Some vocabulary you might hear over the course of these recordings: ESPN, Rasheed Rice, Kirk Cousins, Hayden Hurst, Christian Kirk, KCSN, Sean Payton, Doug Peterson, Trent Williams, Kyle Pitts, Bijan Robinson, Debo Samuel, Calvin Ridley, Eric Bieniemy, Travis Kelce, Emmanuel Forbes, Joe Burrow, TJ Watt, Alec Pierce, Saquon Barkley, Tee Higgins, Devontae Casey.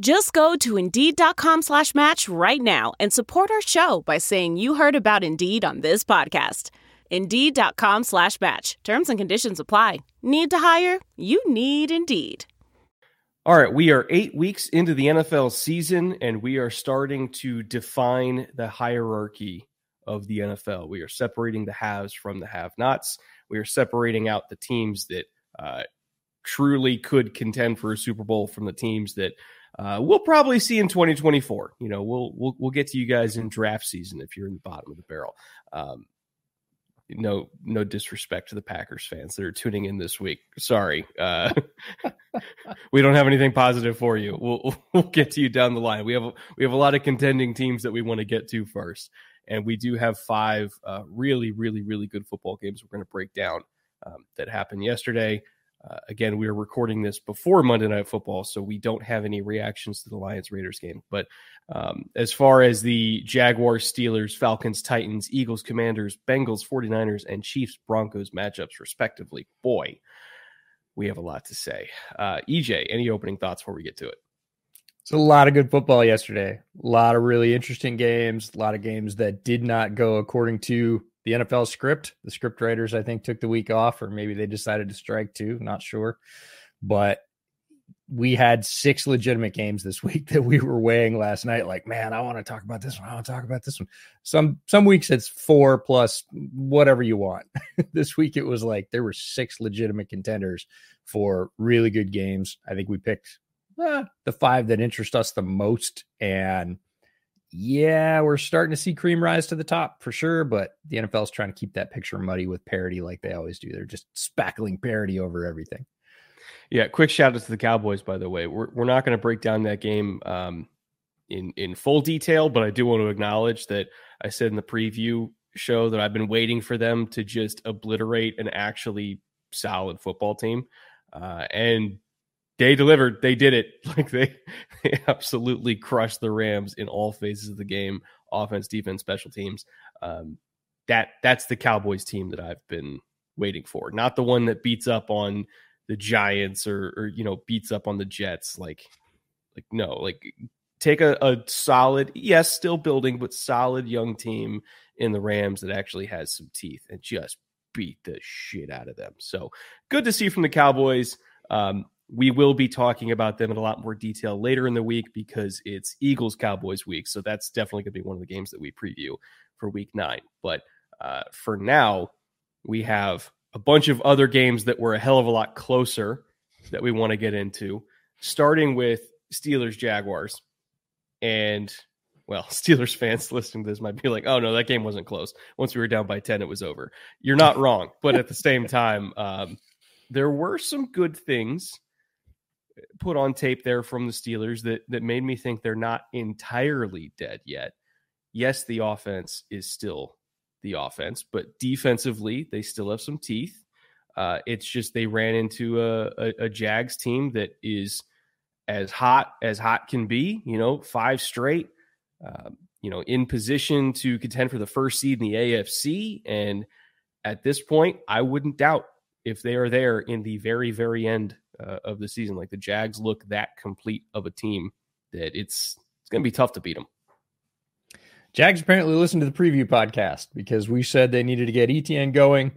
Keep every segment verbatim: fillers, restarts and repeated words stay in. Just go to Indeed.com slash match right now and support our show by saying you heard about Indeed on this podcast. Indeed.com slash match. Terms and conditions apply. Need to hire? You need Indeed. All right, we are eight weeks into the N F L season, and we are starting to define the hierarchy of the N F L. We are separating the haves from the have-nots. We are separating out the teams that uh, truly could contend for a Super Bowl from the teams that Uh, we'll probably see in twenty twenty-four. You know, we'll we'll we'll get to you guys in draft season if you're in the bottom of the barrel. Um, no no disrespect to the Packers fans that are tuning in this week. Sorry, uh, we don't have anything positive for you. We'll we'll get to you down the line. We have we have a lot of contending teams that we want to get to first, and we do have five uh, really really really good football games we're going to break down um, that happened yesterday. Uh, again, we are recording this before Monday Night Football, so we don't have any reactions to the Lions-Raiders game. But um, as far as the Jaguars, Steelers, Falcons, Titans, Eagles, Commanders, Bengals, 49ers, and Chiefs, Broncos matchups, respectively, boy, we have a lot to say. Uh, E J, any opening thoughts before we get to it? It's a lot of good football yesterday. A lot of really interesting games. A lot of games that did not go according to the N F L script. The script writers, I think, took the week off, or maybe they decided to strike too. Not sure. But we had six legitimate games this week that we were weighing last night. Like, man, I want to talk about this one. I want to talk about this one. Some some weeks it's four plus whatever you want. This week it was like there were six legitimate contenders for really good games. I think we picked uh, the five that interest us the most, and yeah, we're starting to see cream rise to the top for sure, but the N F L is trying to keep that picture muddy with parity like they always do. They're just spackling parity over everything. Yeah, quick shout out to the Cowboys, by the way. We're we're not going to break down that game um, in, in full detail, but I do want to acknowledge that I said in the preview show that I've been waiting for them to just obliterate an actually solid football team, uh, and they delivered. They did it. Like they, they absolutely crushed the Rams in all phases of the game, offense, defense, special teams. Um, that that's the Cowboys team that I've been waiting for. Not the one that beats up on the Giants or, or you know, beats up on the Jets. Like, like no, like take a, a solid, yes, still building, but solid young team in the Rams that actually has some teeth and just beat the shit out of them. So good to see from the Cowboys. Um, We will be talking about them in a lot more detail later in the week because it's Eagles-Cowboys week. So that's definitely going to be one of the games that we preview for week nine. But uh, for now, we have a bunch of other games that were a hell of a lot closer that we want to get into, starting with Steelers-Jaguars. And, well, Steelers fans listening to this might be like, oh, no, that game wasn't close. Once we were down by ten, it was over. You're not wrong. But at the same time, um, there were some good things put on tape there from the Steelers that, that made me think they're not entirely dead yet. Yes, the offense is still the offense, but defensively, they still have some teeth. Uh, it's just they ran into a, a, a Jags team that is as hot as hot can be, you know, five straight, um, you know, in position to contend for the first seed in the A F C. And at this point, I wouldn't doubt if they are there in the very, very end Uh, of the season. Like the Jags look that complete of a team that it's it's going to be tough to beat them. Jags apparently listened to the preview podcast because we said they needed to get Etienne going.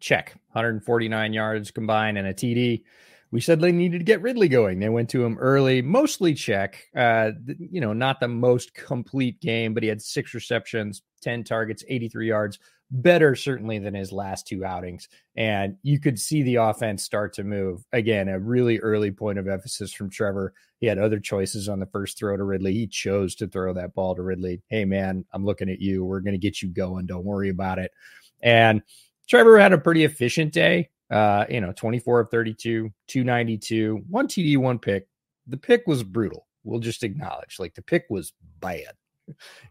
Check. one hundred forty-nine yards combined and a T D. We said they needed to get Ridley going. They went to him early, mostly check. Uh, you know, not the most complete game, but he had six receptions, ten targets, eighty-three yards. Better certainly than his last two outings. And you could see the offense start to move. Again, a really early point of emphasis from Trevor. He had other choices on the first throw to Ridley. He chose to throw that ball to Ridley. Hey, man, I'm looking at you. We're going to get you going. Don't worry about it. And Trevor had a pretty efficient day. Uh, you know, twenty-four of thirty-two, two ninety-two, one T D, one pick. The pick was brutal. We'll just acknowledge, like the pick was bad.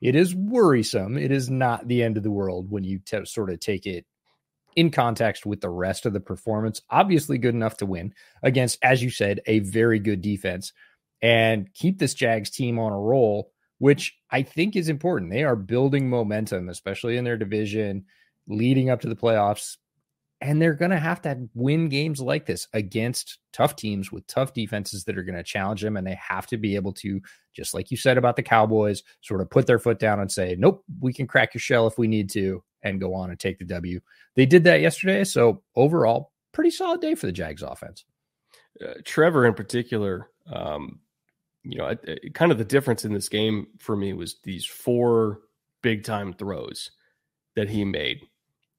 it is worrisome. It is not the end of the world when you t- sort of take it in context with the rest of the performance. Obviously good enough to win against, as you said, a very good defense and keep this Jags team on a roll, which I think is important. They are building momentum, especially in their division leading up to the playoffs. And they're going to have to win games like this against tough teams with tough defenses that are going to challenge them. And they have to be able to, just like you said about the Cowboys, sort of put their foot down and say, nope, we can crack your shell if we need to and go on and take the W. They did that yesterday. So overall, pretty solid day for the Jags offense. Uh, Trevor in particular, um, you know, I, I, kind of the difference in this game for me was these four big time throws that he made.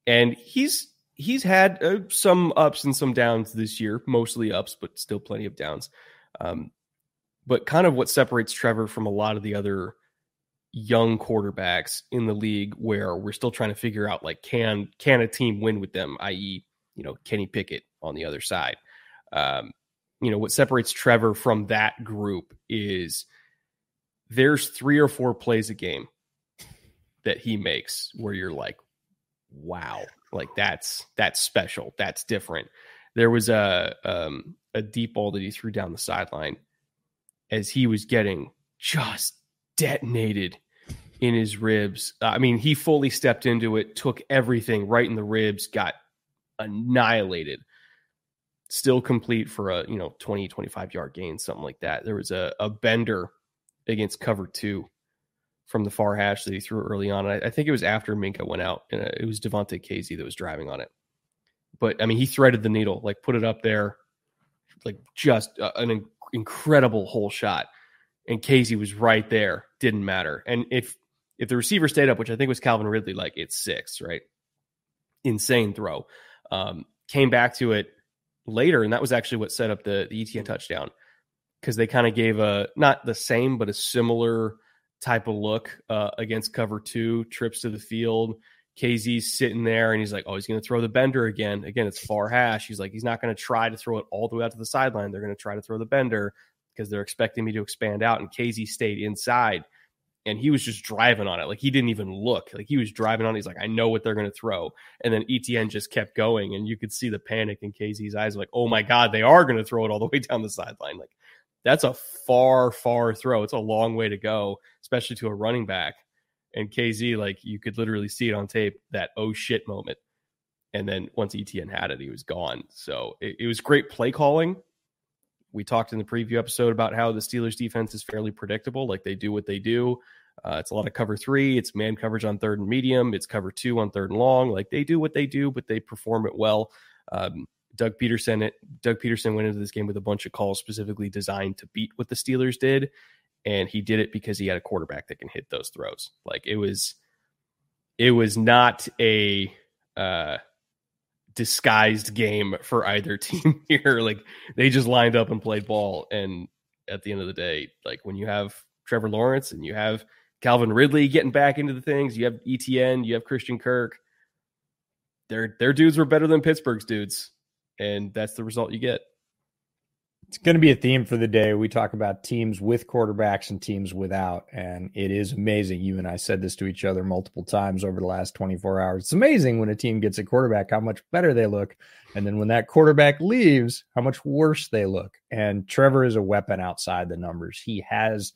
And he's, He's had uh, some ups and some downs this year, mostly ups, but still plenty of downs. Um, but kind of what separates Trevor from a lot of the other young quarterbacks in the league where we're still trying to figure out, like, can can a team win with them, that is, you know, Kenny Pickett on the other side. Um, you know, what separates Trevor from that group is there's three or four plays a game that he makes where you're like, wow. Like that's, that's special. That's different. There was a, um, a deep ball that he threw down the sideline as he was getting just detonated in his ribs. I mean, he fully stepped into it, took everything right in the ribs, got annihilated, still complete for a, you know, twenty, twenty-five yard gain, something like that. There was a, a bender against cover two from the far hash that he threw early on. And I, I think it was after Minkah went out, and it was Devontae Casey that was driving on it. But I mean, he threaded the needle, like put it up there, like just uh, an in- incredible hole shot. And Casey was right there. Didn't matter. And if, if the receiver stayed up, which I think was Calvin Ridley, like it's six, right? Insane throw. Um, came back to it later. And that was actually what set up the, the Etienne touchdown. Cause they kind of gave a, not the same, but a similar type of look uh, against cover two, trips to the field. K Z's sitting there and he's like, oh, he's going to throw the bender again. Again, it's far hash. He's like, he's not going to try to throw it all the way out to the sideline. They're going to try to throw the bender because they're expecting me to expand out. And K Z stayed inside and he was just driving on it. Like he didn't even look. Like he was driving on it. He's like, I know what they're going to throw. And then Etienne just kept going and you could see the panic in K Z's eyes. Like, oh my God, they are going to throw it all the way down the sideline. Like, that's a far, far throw. It's a long way to go, especially to a running back. And K Z, like, you could literally see it on tape, that oh shit moment. And then once Etienne had it, he was gone. So it, it was great play calling. We talked in the preview episode about how the Steelers defense is fairly predictable. Like, they do what they do. Uh, it's a lot of cover three. It's man coverage on third and medium. It's cover two on third and long. Like, they do what they do, but they perform it well. Um, Doug Peterson, it, Doug Peterson went into this game with a bunch of calls specifically designed to beat what the Steelers did. And he did it because he had a quarterback that can hit those throws. Like it was, it was not a uh, disguised game for either team here. Like they just lined up and played ball. And at the end of the day, like when you have Trevor Lawrence and you have Calvin Ridley getting back into the things, you have Etienne, you have Christian Kirk, their, their dudes were better than Pittsburgh's dudes. And that's the result you get. It's going to be a theme for the day. We talk about teams with quarterbacks and teams without, and it is amazing. You and I said this to each other multiple times over the last twenty-four hours. It's amazing when a team gets a quarterback, how much better they look. And then when that quarterback leaves, how much worse they look. And Trevor is a weapon outside the numbers. He has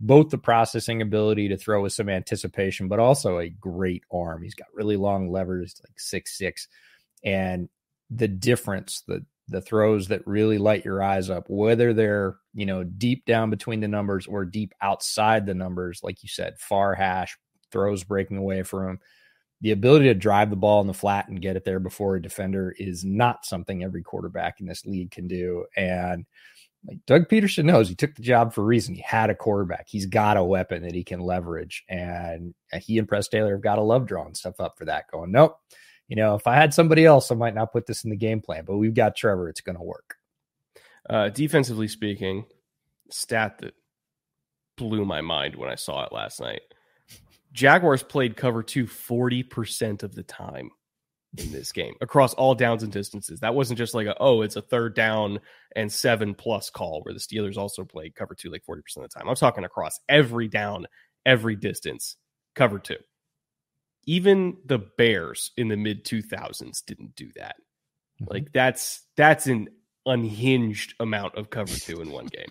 both the processing ability to throw with some anticipation, but also a great arm. He's got really long levers, like six six, and the difference, the, the throws that really light your eyes up, whether they're, you know, deep down between the numbers or deep outside the numbers, like you said, far hash, throws breaking away from him. The ability to drive the ball in the flat and get it there before a defender is not something every quarterback in this league can do. And like Doug Peterson knows, he took the job for a reason. He had a quarterback. He's got a weapon that he can leverage. And he and Press Taylor have got to love drawing stuff up for that, going, nope. You know, if I had somebody else, I might not put this in the game plan, but we've got Trevor. It's going to work. Uh, defensively speaking, stat that blew my mind when I saw it last night. Jaguars played cover two forty percent of the time in this game across all downs and distances. That wasn't just like, a, oh, it's a third down and seven plus call where the Steelers also played cover two like forty percent of the time. I'm talking across every down every distance. Cover two. Even the Bears in the mid two thousands didn't do that. Mm-hmm. Like that's that's an unhinged amount of cover two in one game.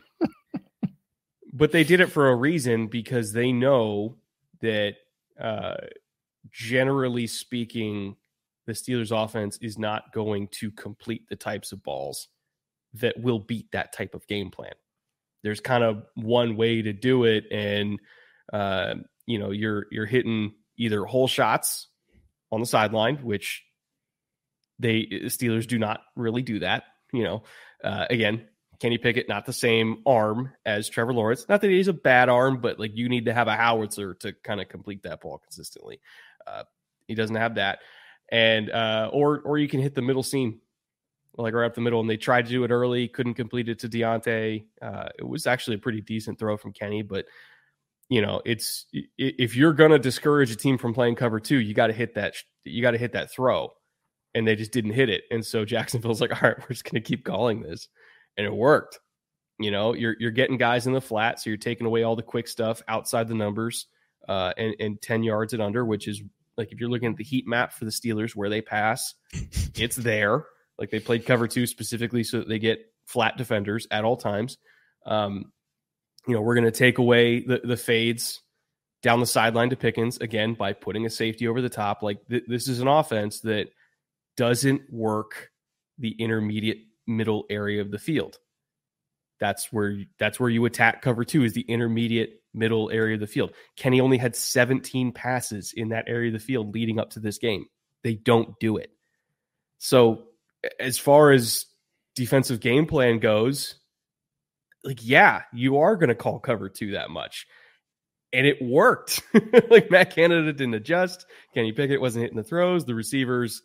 But they did it for a reason, because they know that uh, generally speaking, the Steelers offense is not going to complete the types of balls that will beat that type of game plan. There's kind of one way to do it. And, uh, you know, you're, you're hitting either hole shots on the sideline, which they Steelers do not really do that. You know, uh, again, Kenny Pickett, not the same arm as Trevor Lawrence. Not that he's a bad arm, but like you need to have a howitzer to kind of complete that ball consistently. Uh, he doesn't have that. And uh, or or you can hit the middle seam, like right up the middle. And they tried to do it early, couldn't complete it to Deontay. Uh, it was actually a pretty decent throw from Kenny. But, you know, it's if you're going to discourage a team from playing cover two, you got to hit that. You got to hit that throw. And they just didn't hit it. And so Jacksonville's like, all right, we're just going to keep calling this. And it worked. You know, you're you're getting guys in the flat, so you're taking away all the quick stuff outside the numbers uh, and, and ten yards and under, which is like if you're looking at the heat map for the Steelers where they pass, it's there. Like they played cover two specifically so that they get flat defenders at all times. Um, you know, we're going to take away the, the fades down the sideline to Pickens, again, by putting a safety over the top. Like th- this is an offense that doesn't work the intermediate middle area of the field. That's where that's where you attack cover two, is the intermediate middle area of the field. Kenny only had seventeen passes in that area of the field leading up to this game. They don't do it. So as far as defensive game plan goes, like, yeah, you are going to call cover two that much. And it worked. Like Matt Canada didn't adjust. Kenny Pickett wasn't hitting the throws. The receivers,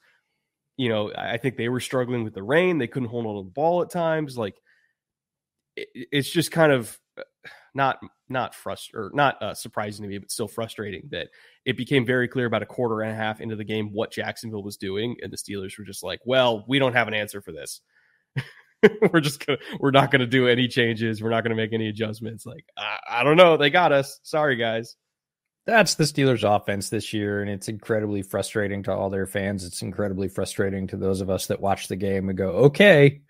you know, I think they were struggling with the rain. They couldn't hold on to the ball at times. Like it, it's just kind of not, not frust- or not uh, surprising to me, but still frustrating that it became very clear about a quarter and a half into the game what Jacksonville was doing. And the Steelers were just like, well, we don't have an answer for this. we're just going to, we're not going to do any changes. We're not going to make any adjustments. Like, I, I don't know. They got us. Sorry, guys. That's the Steelers offense this year, and it's incredibly frustrating to all their fans. It's incredibly frustrating to those of us that watch the game and go, okay,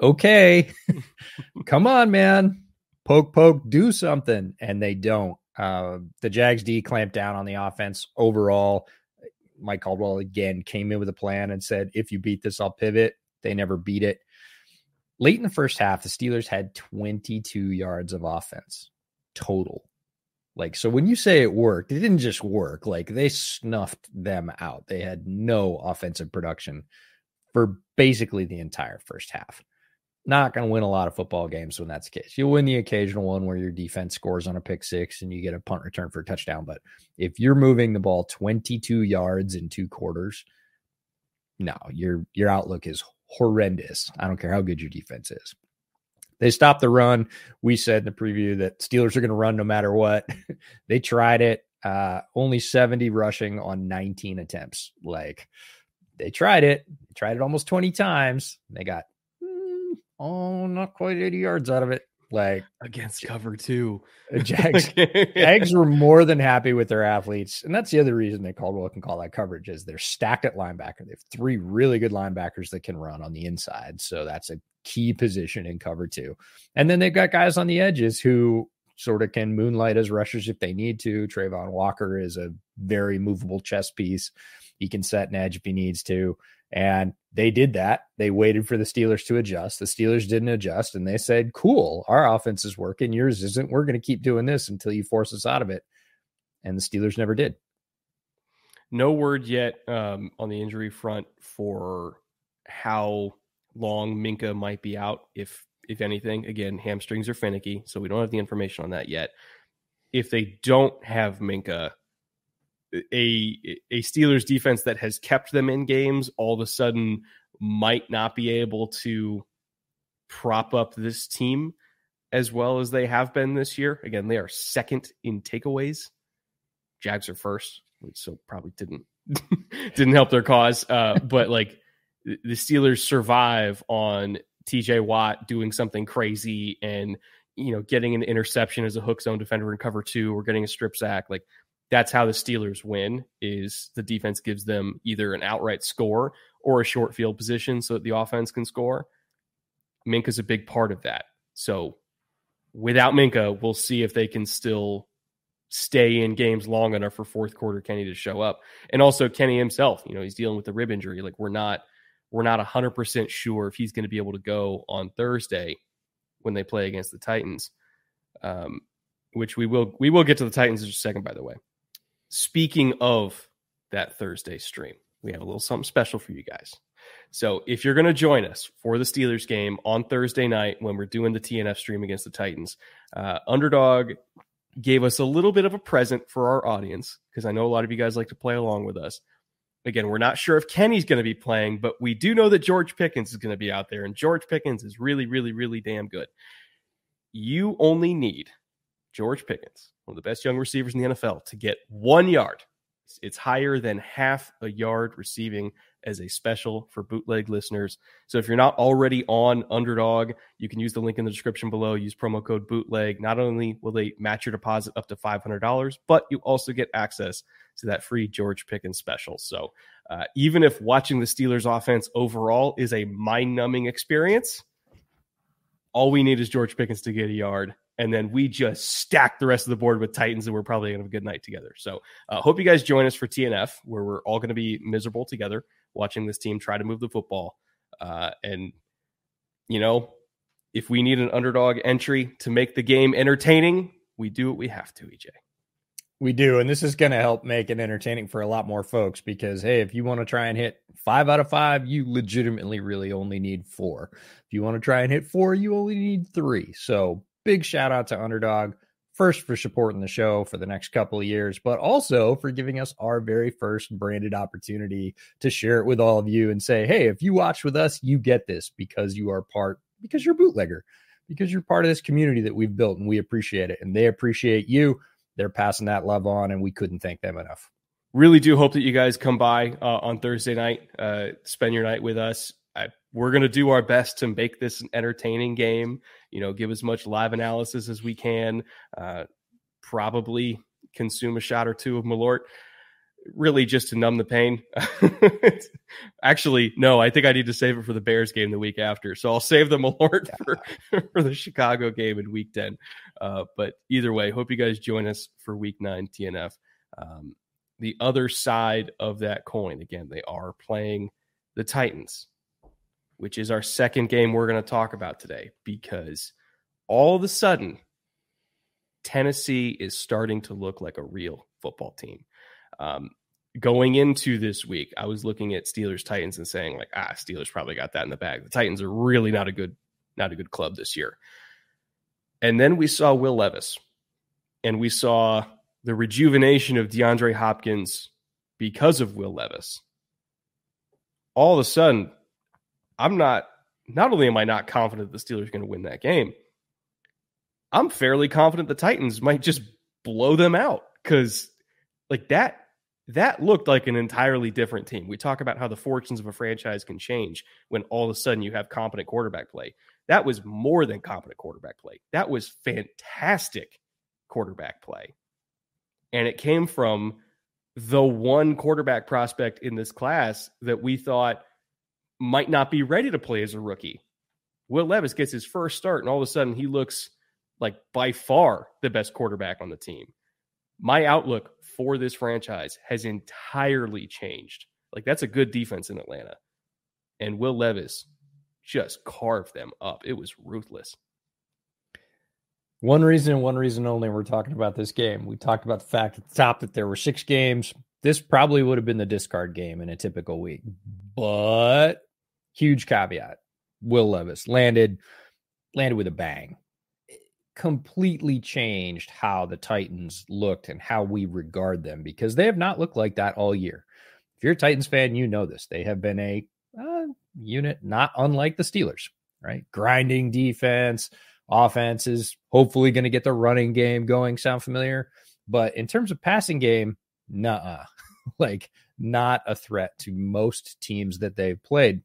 okay, come on, man, poke, poke, do something, and they don't. Uh, the Jags D clamped down on the offense overall. Mike Caldwell, again, came in with a plan and said, if you beat this, I'll pivot. They never beat it. Late in the first half, the Steelers had twenty-two yards of offense total. Like, so when you say it worked, it didn't just work. Like, they snuffed them out. They had no offensive production for basically the entire first half. Not going to win a lot of football games when that's the case. You'll win the occasional one where your defense scores on a pick six and you get a punt return for a touchdown. But if you're moving the ball twenty-two yards in two quarters, no, your, your outlook is horrendous. I don't care how good your defense is. They stopped the run. We said in the preview that Steelers are going to run no matter what. They tried it. Uh, only seventy rushing on nineteen attempts. Like, they tried it. They tried it almost twenty times. They got, mm, oh, not quite eighty yards out of it. Like, against cover two. Jags, Jags were more than happy with their athletes. And that's the other reason that Caldwell can call that coverage, is they're stacked at linebacker. They have three really good linebackers that can run on the inside. So that's a key position in cover two. And then they've got guys on the edges who sort of can moonlight as rushers if they need to. Trayvon Walker is a very movable chess piece. He can set an edge if he needs to. And they did that. They waited for the Steelers to adjust. The Steelers didn't adjust, and they said, cool, our offense is working. Yours isn't. We're going to keep doing this until you force us out of it. And the Steelers never did. No word yet um, on the injury front for how long Minkah might be out, if if anything. Again, hamstrings are finicky, so we don't have the information on that yet. If they don't have Minkah, a a Steelers defense that has kept them in games all of a sudden might not be able to prop up this team as well as they have been this year. Again, they are second in takeaways. Jags are first, which so probably didn't didn't help their cause. Uh, but like the Steelers survive on T J Watt doing something crazy and you know, getting an interception as a hook zone defender in cover two or getting a strip sack. Like, that's how the Steelers win, is the defense gives them either an outright score or a short field position so that the offense can score. Minkah's a big part of that. So without Minkah, we'll see if they can still stay in games long enough for fourth quarter Kenny to show up. And also Kenny himself, you know, he's dealing with a rib injury. Like, we're not, we're not one hundred percent sure if he's going to be able to go on Thursday when they play against the Titans, um, which we will, we will get to the Titans in a second, by the way. Speaking of that Thursday stream, we have a little something special for you guys. So if you're going to join us for the Steelers game on Thursday night when we're doing the T N F stream against the Titans, uh, Underdog gave us a little bit of a present for our audience, because I know a lot of you guys like to play along with us. Again, we're not sure if Kenny's going to be playing, but we do know that George Pickens is going to be out there, and George Pickens is really, really, really damn good. You only need George Pickens, one of the best young receivers in the N F L, to get one yard. It's higher than half a yard receiving as a special for bootleg listeners. So if you're not already on Underdog, you can use the link in the description below. Use promo code bootleg. Not only will they match your deposit up to five hundred dollars, but you also get access to that free George Pickens special. So uh, even if watching the Steelers offense overall is a mind-numbing experience, all we need is George Pickens to get a yard. And then we just stack the rest of the board with Titans, and we're probably going to have a good night together. So I uh, hope you guys join us for T N F, where we're all going to be miserable together watching this team try to move the football. Uh, and, you know, if we need an Underdog entry to make the game entertaining, we do what we have to, E J. We do, and this is going to help make it entertaining for a lot more folks because, hey, if you want to try and hit five out of five, you legitimately really only need four. If you want to try and hit four, you only need three. So big shout out to Underdog, first for supporting the show for the next couple of years, but also for giving us our very first branded opportunity to share it with all of you and say, hey, if you watch with us, you get this because you are part, because you're a bootlegger, because you're part of this community that we've built, and we appreciate it. And they appreciate you. They're passing that love on, and we couldn't thank them enough. Really do hope that you guys come by uh, on Thursday night, uh, spend your night with us. I, we're going to do our best to make this an entertaining game, you know, give as much live analysis as we can, uh, probably consume a shot or two of Malort, really just to numb the pain. Actually, no, I think I need to save it for the Bears game the week after. So I'll save the Malort for, for the Chicago game in week ten. Uh, but either way, hope you guys join us for week nine T N F. Um, the other side of that coin, again, they are playing the Titans, which is our second game we're going to talk about today, because all of a sudden, Tennessee is starting to look like a real football team. Um, going into this week, I was looking at Steelers Titans and saying like, ah, Steelers probably got that in the bag. The Titans are really not a good, not a good club this year. And then we saw Will Levis, and we saw the rejuvenation of DeAndre Hopkins because of Will Levis. All of a sudden, I'm not, not only am I not confident the Steelers are going to win that game, I'm fairly confident the Titans might just blow them out, because like that, that looked like an entirely different team. We talk about how the fortunes of a franchise can change when all of a sudden you have competent quarterback play. That was more than competent quarterback play. That was fantastic quarterback play. And it came from the one quarterback prospect in this class that we thought might not be ready to play as a rookie. Will Levis gets his first start, and all of a sudden he looks like by far the best quarterback on the team. My outlook for this franchise has entirely changed. Like, that's a good defense in Atlanta, and Will Levis just carved them up. It was ruthless. One reason and one reason only we're talking about this game. We talked about the fact at the top that there were six games. This probably would have been the discard game in a typical week, but huge caveat. Will Levis landed, landed with a bang. It completely changed how the Titans looked and how we regard them, because they have not looked like that all year. If you're a Titans fan, you know this. They have been a uh, unit not unlike the Steelers, right? Grinding defense, offense is hopefully going to get the running game going. Sound familiar? But in terms of passing game, nuh-uh. Like, not a threat to most teams that they've played.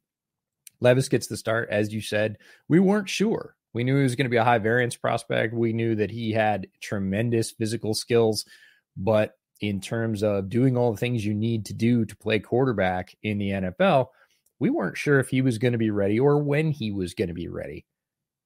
Levis gets the start, as you said. We weren't sure. We knew he was going to be a high variance prospect. We knew that he had tremendous physical skills, but in terms of doing all the things you need to do to play quarterback in the N F L, we weren't sure if he was going to be ready or when he was going to be ready.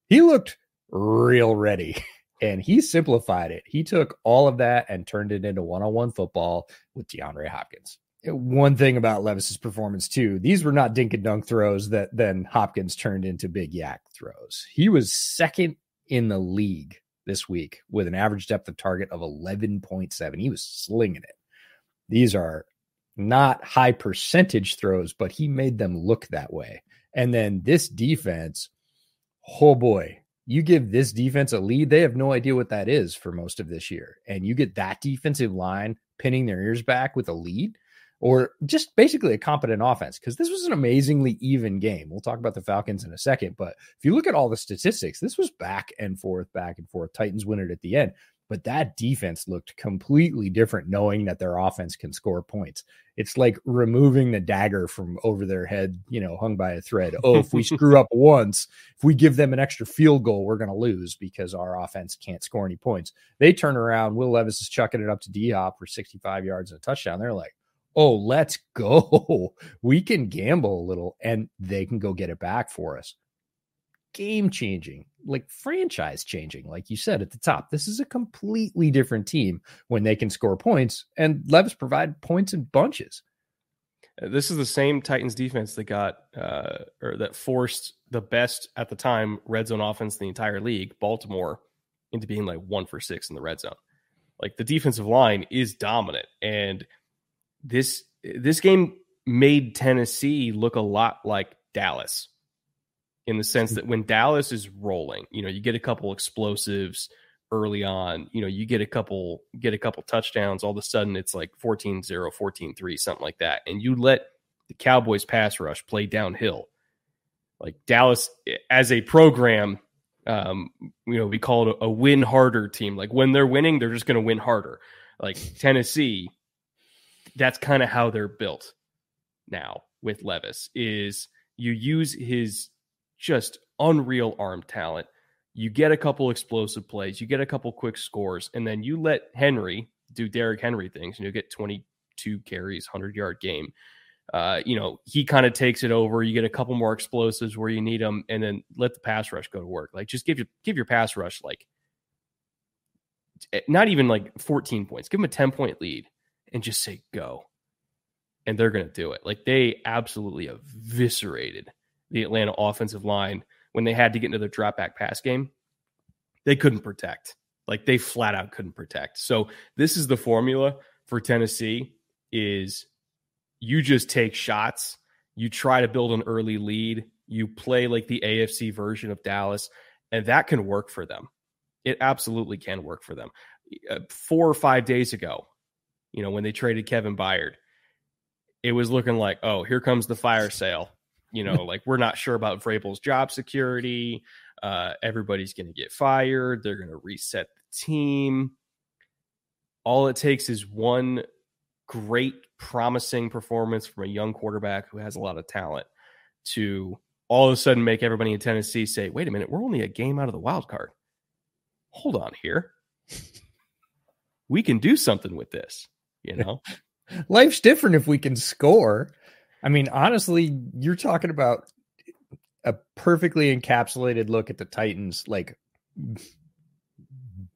He looked real ready, and he simplified it. He took all of that and turned it into one-on-one football with DeAndre Hopkins. One thing about Levis's performance too, these were not dink and dunk throws that then Hopkins turned into big yak throws. He was second in the league this week with an average depth of target of eleven point seven. He was slinging it. These are not high percentage throws, but he made them look that way. And then this defense, oh boy, you give this defense a lead. They have no idea what that is for most of this year. And you get that defensive line pinning their ears back with a lead, or just basically a competent offense, because this was an amazingly even game. We'll talk about the Falcons in a second, but if you look at all the statistics, this was back and forth, back and forth. Titans win it at the end, but that defense looked completely different knowing that their offense can score points. It's like removing the dagger from over their head, you know, hung by a thread. Oh, if we screw up once, if we give them an extra field goal, we're going to lose because our offense can't score any points. They turn around. Will Levis is chucking it up to D-Hop for sixty-five yards and a touchdown. They're like, oh, let's go. We can gamble a little and they can go get it back for us. Game changing, like franchise changing. Like you said at the top, this is a completely different team when they can score points, and Levis provide points in bunches. This is the same Titans defense that got uh, or that forced the best at the time red zone offense in the entire league, Baltimore, into being like one for six in the red zone. Like the defensive line is dominant, and This this game made Tennessee look a lot like Dallas, in the sense that when Dallas is rolling, you know, you get a couple explosives early on, you know, you get a couple get a couple touchdowns. All of a sudden, it's like fourteen zero, fourteen three, something like that. And you let the Cowboys pass rush play downhill. Like Dallas as a program, um, you know, we call it a, a win harder team. Like when they're winning, they're just going to win harder. Like Tennessee, that's kind of how they're built now with Levis, is you use his just unreal arm talent. You get a couple explosive plays, you get a couple quick scores, and then you let Henry do Derrick Henry things, and you'll get twenty-two carries, one hundred yard game. Uh, you know, he kind of takes it over. You get a couple more explosives where you need them, and then let the pass rush go to work. Like just give your, give your pass rush, like not even like fourteen points, give them a ten point lead. And just say go, and they're going to do it. Like they absolutely eviscerated the Atlanta offensive line when they had to get into their drop back pass game. They couldn't protect. Like they flat out couldn't protect. So this is the formula for Tennessee: is you just take shots, you try to build an early lead, you play like the A F C version of Dallas, and that can work for them. It absolutely can work for them. Uh, four or five days ago, you know, when they traded Kevin Byard, it was looking like, oh, here comes the fire sale. You know, like we're not sure about Vrabel's job security. Uh, everybody's going to get fired. They're going to reset the team. All it takes is one great, promising performance from a young quarterback who has a lot of talent to all of a sudden make everybody in Tennessee say, wait a minute, we're only a game out of the wild card. Hold on here. We can do something with this. You know, life's different if we can score. I mean, honestly, you're talking about a perfectly encapsulated look at the Titans, like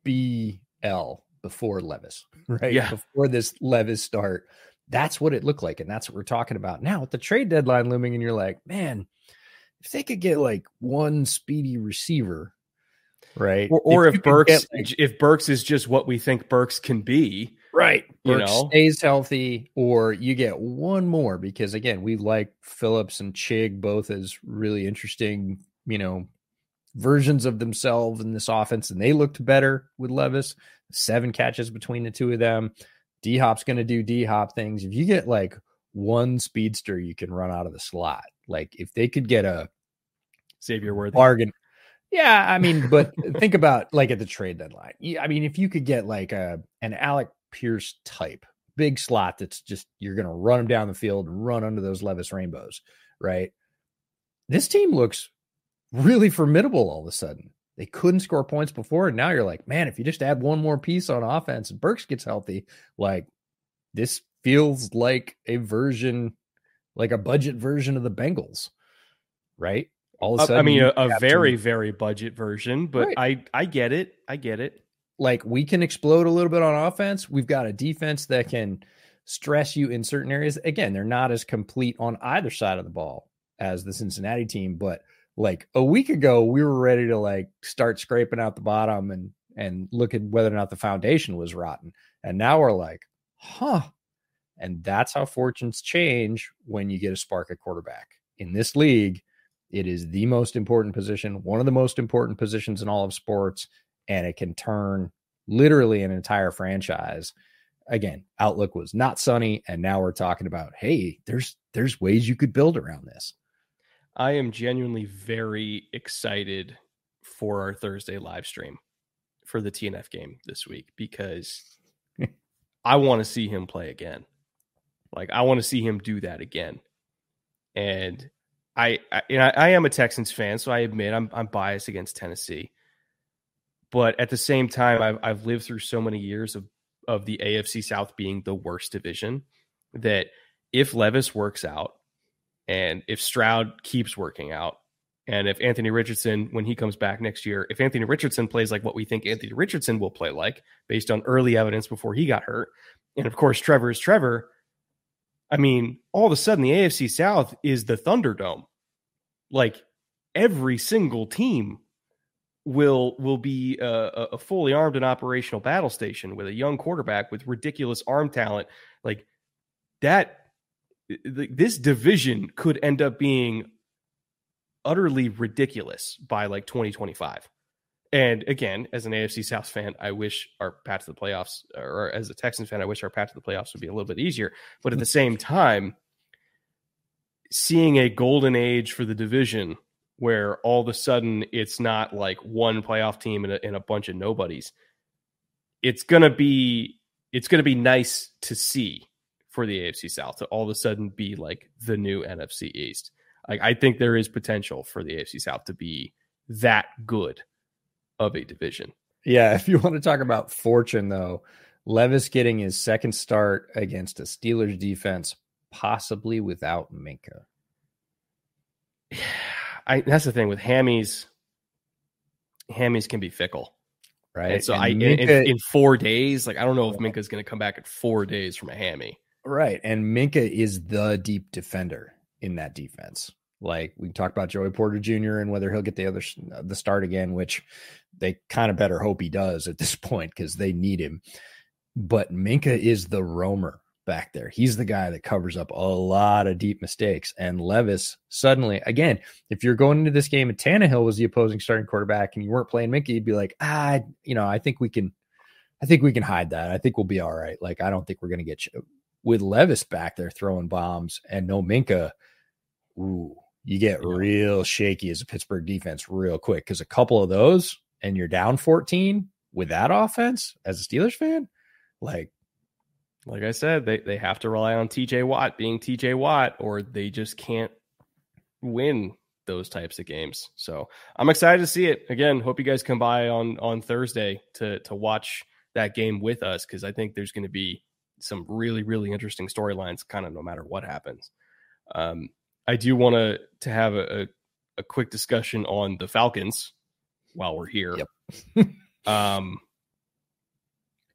B L before Levis, right? Yeah. Before this Levis start, that's what it looked like. And that's what we're talking about now with the trade deadline looming. And you're like, man, if they could get like one speedy receiver, right? Or, or if, if Burks, get, like, if Burks is just what we think Burks can be, right? You Burks know, stays healthy, or you get one more, because again, we like Phillips and Chig both as really interesting, you know, versions of themselves in this offense, and they looked better with Levis. Seven catches between the two of them. D Hop's going to do D Hop things. If you get like one speedster, you can run out of the slot. Like if they could get a Xavier Worthy bargain. Yeah, I mean, but think about like at the trade deadline. I mean, if you could get like a an Alec Pierce type, big slot that's just, you're going to run him down the field and run under those Levis rainbows, right? This team looks really formidable all of a sudden. They couldn't score points before. And now you're like, man, if you just add one more piece on offense and Burks gets healthy, like this feels like a version, like a budget version of the Bengals, right? All of a sudden, I mean, a, a very, to... very budget version, but right. I, I get it. I get it. Like we can explode a little bit on offense. We've got a defense that can stress you in certain areas. Again, they're not as complete on either side of the ball as the Cincinnati team, but like a week ago, we were ready to like start scraping out the bottom and, and look at whether or not the foundation was rotten. And now we're like, huh. And that's how fortunes change when you get a spark at quarterback. In this league, it is the most important position, one of the most important positions in all of sports, and it can turn literally an entire franchise. Again, outlook was not sunny, and now we're talking about, hey, there's there's ways you could build around this. I am genuinely very excited for our Thursday live stream for the T N F game this week because I want to see him play again. Like I want to see him do that again. And I, I, and I, I am a Texans fan, so I admit I'm I'm biased against Tennessee. But at the same time, I've I've lived through so many years of of the A F C South being the worst division that if Levis works out, and if Stroud keeps working out, and if Anthony Richardson, when he comes back next year, if Anthony Richardson plays like what we think Anthony Richardson will play like based on early evidence before he got hurt, and of course, Trevor is Trevor, I mean, all of a sudden the A F C South is the Thunderdome. Like every single team will will be a, a fully armed and operational battle station with a young quarterback with ridiculous arm talent. Like that. This division could end up being utterly ridiculous by like twenty twenty-five. And again, as an A F C South fan, I wish our path to the playoffs, or as a Texans fan, I wish our path to the playoffs would be a little bit easier. But at the same time, seeing a golden age for the division where all of a sudden it's not like one playoff team and a, and a bunch of nobodies, it's going to be, it's going to be nice to see for the A F C South to all of a sudden be like the new N F C East. Like I think there is potential for the A F C South to be that good of a division. Yeah. If you want to talk about fortune though, Levis getting his second start against a Steelers defense, possibly without Minkah. I, that's the thing with hammies. Hammies can be fickle. Right. And so and I, Minkah, in, in, in four days, like, I don't know if Minkah's going to come back in four days from a hammy. Right. And Minkah is the deep defender in that defense. Like we talked about Joey Porter Junior and whether he'll get the other, the start again, which they kind of better hope he does at this point because they need him. But Minkah is the roamer back there. He's the guy that covers up a lot of deep mistakes. And Levis suddenly, again, if you're going into this game and Tannehill was the opposing starting quarterback and you weren't playing Minkah, you'd be like, ah, you know, I think we can, I think we can hide that. I think we'll be all right. Like, I don't think we're going to get you. With Levis back there throwing bombs and no Minkah, ooh, you get real shaky as a Pittsburgh defense real quick because a couple of those and you're down fourteen with that offense as a Steelers fan. Like, like I said, they, they have to rely on T J Watt being T J Watt or they just can't win those types of games. So I'm excited to see it. Again, hope you guys come by on, on Thursday to, to watch that game with us because I think there's going to be some really, really interesting storylines kind of no matter what happens. Um, I do want to to have a, a, a quick discussion on the Falcons while we're here. Yep. um,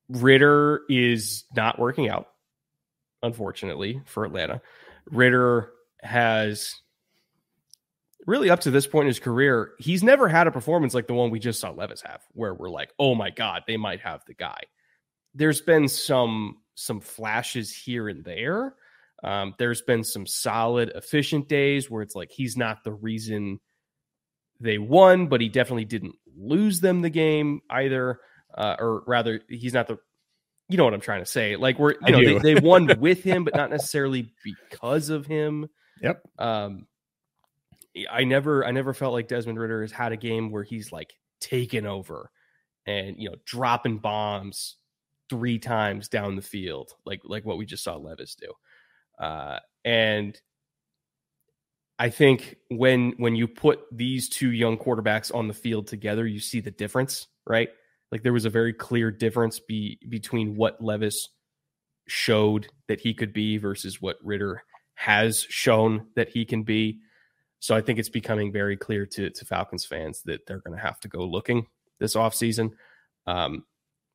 Ridder is not working out, unfortunately, for Atlanta. Ridder has really up to this point in his career, he's never had a performance like the one we just saw Levis have, where we're like, oh my God, they might have the guy. There's been some some flashes here and there. Um, there's been some solid, efficient days where it's like he's not the reason they won, but he definitely didn't lose them the game either. Uh, or rather, he's not the, you know what I'm trying to say. Like we're, you know, they, they won with him, but not necessarily because of him. Yep. Um, I never, I never felt like Desmond Ridder has had a game where he's like taken over and, you know, dropping bombs three times down the field, like like what we just saw Levis do. Uh, and I think when when you put these two young quarterbacks on the field together, you see the difference, right? Like there was a very clear difference be, between what Levis showed that he could be versus what Ridder has shown that he can be. So I think it's becoming very clear to, to Falcons fans that they're going to have to go looking this offseason. Um,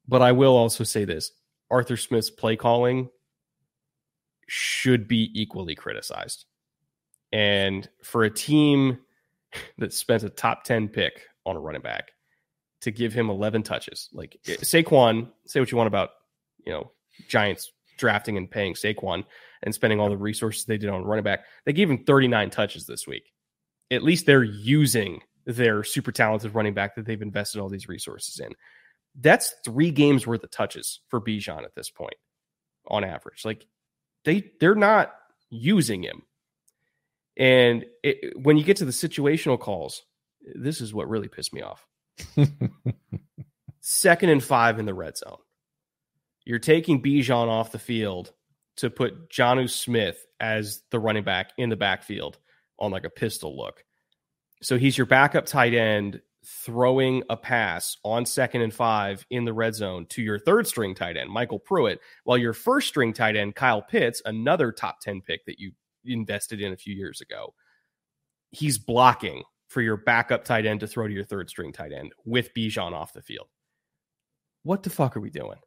but I will also say this. Arthur Smith's play calling should be equally criticized. And for a team that spent a top ten pick on a running back to give him eleven touches, like Saquon, say what you want about, you know, Giants drafting and paying Saquon and spending all the resources they did on running back. They gave him thirty-nine touches this week. At least they're using their super talented running back that they've invested all these resources in. That's three games worth of touches for Bijan at this point on average. Like they, they're not using him. And it, when you get to the situational calls, this is what really pissed me off. Second and five in the red zone. You're taking Bijan off the field to put Jonnu Smith as the running back in the backfield on like a pistol look. So he's your backup tight end throwing a pass on second and five in the red zone to your third string tight end, Michael Pruitt, while your first string tight end, Kyle Pitts, another top ten pick that you invested in a few years ago, he's blocking for your backup tight end to throw to your third string tight end with Bijan off the field. What the fuck are we doing?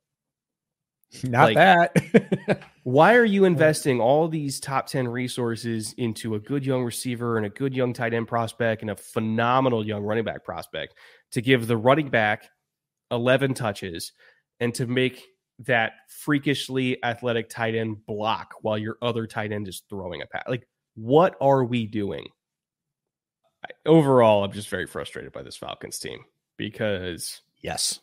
Not like, that. Why are you investing all these top ten resources into a good young receiver and a good young tight end prospect and a phenomenal young running back prospect to give the running back eleven touches and to make that freakishly athletic tight end block while your other tight end is throwing a pass? Like, what are we doing? I, overall, I'm just very frustrated by this Falcons team because yes,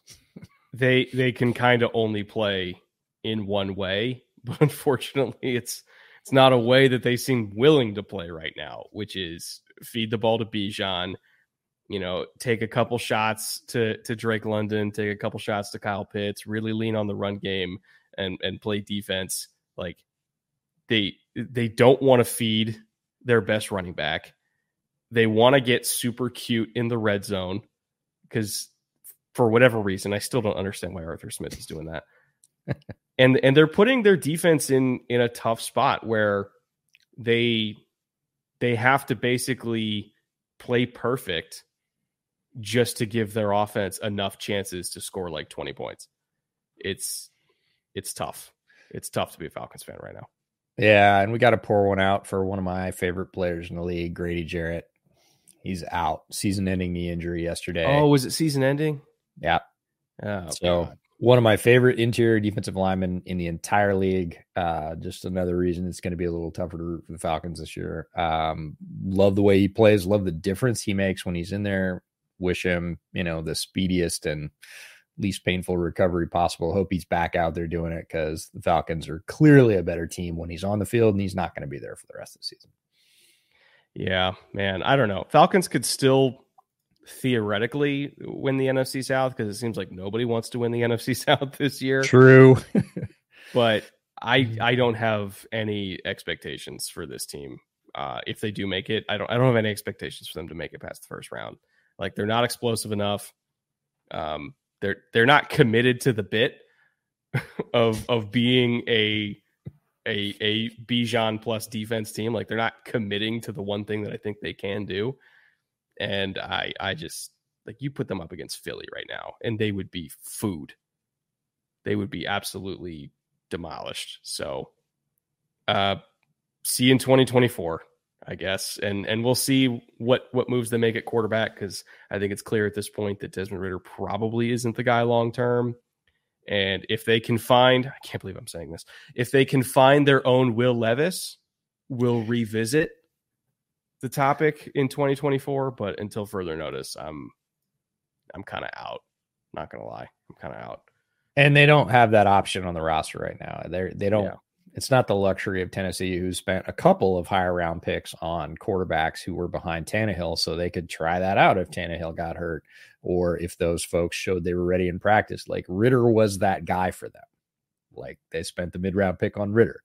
they they can kind of only play in one way, but unfortunately it's it's not a way that they seem willing to play right now, which is feed the ball to Bijan, you know, take a couple shots to, to Drake London, take a couple shots to Kyle Pitts, really lean on the run game and, and play defense. Like they, they don't want to feed their best running back. They want to get super cute in the red zone because for whatever reason, I still don't understand why Arthur Smith is doing that. And and they're putting their defense in in a tough spot where they they have to basically play perfect just to give their offense enough chances to score like twenty points. It's it's tough. It's tough to be a Falcons fan right now. Yeah, and we got to pour one out for one of my favorite players in the league, Grady Jarrett. He's out. Season-ending knee injury yesterday. Oh, was it season-ending? Yeah. Oh, so God. One of my favorite interior defensive linemen in the entire league. Uh, just another reason it's going to be a little tougher to root for the Falcons this year. Um, love the way he plays. Love the difference he makes when he's in there. Wish him, you know, the speediest and least painful recovery possible. Hope he's back out there doing it because the Falcons are clearly a better team when he's on the field, and he's not going to be there for the rest of the season. Yeah, man. I don't know. Falcons could still theoretically win the N F C South because it seems like nobody wants to win the N F C South this year. True. But I I don't have any expectations for this team. Uh, if they do make it, I don't I don't have any expectations for them to make it past the first round. Like they're not explosive enough. Um, they're they're not committed to the bit of of being a a a Bijan plus defense team. Like they're not committing to the one thing that I think they can do. And I, I just like you put them up against Philly right now and they would be food. They would be absolutely demolished. So, uh, see you in twenty twenty-four, I guess. And, and we'll see what, what moves they make at quarterback. Cause I think it's clear at this point that Desmond Ridder probably isn't the guy long-term. And if they can find, I can't believe I'm saying this, if they can find their own Will Levis, we'll revisit the topic in twenty twenty-four. But until further notice, I'm I'm kind of out. Not going to lie. I'm kind of out. And they don't have that option on the roster right now. They're, they don't. Yeah. It's not the luxury of Tennessee, who spent a couple of higher round picks on quarterbacks who were behind Tannehill, so they could try that out if Tannehill got hurt or if those folks showed they were ready in practice. Like Ridder was that guy for them. Like they spent the mid round pick on Ridder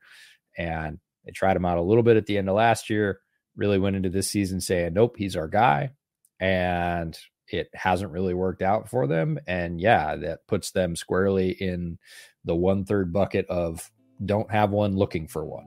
and they tried him out a little bit at the end of last year. really went into this season saying, nope, he's our guy. And it hasn't really worked out for them. And yeah, that puts them squarely in the one third bucket of don't have one, looking for one.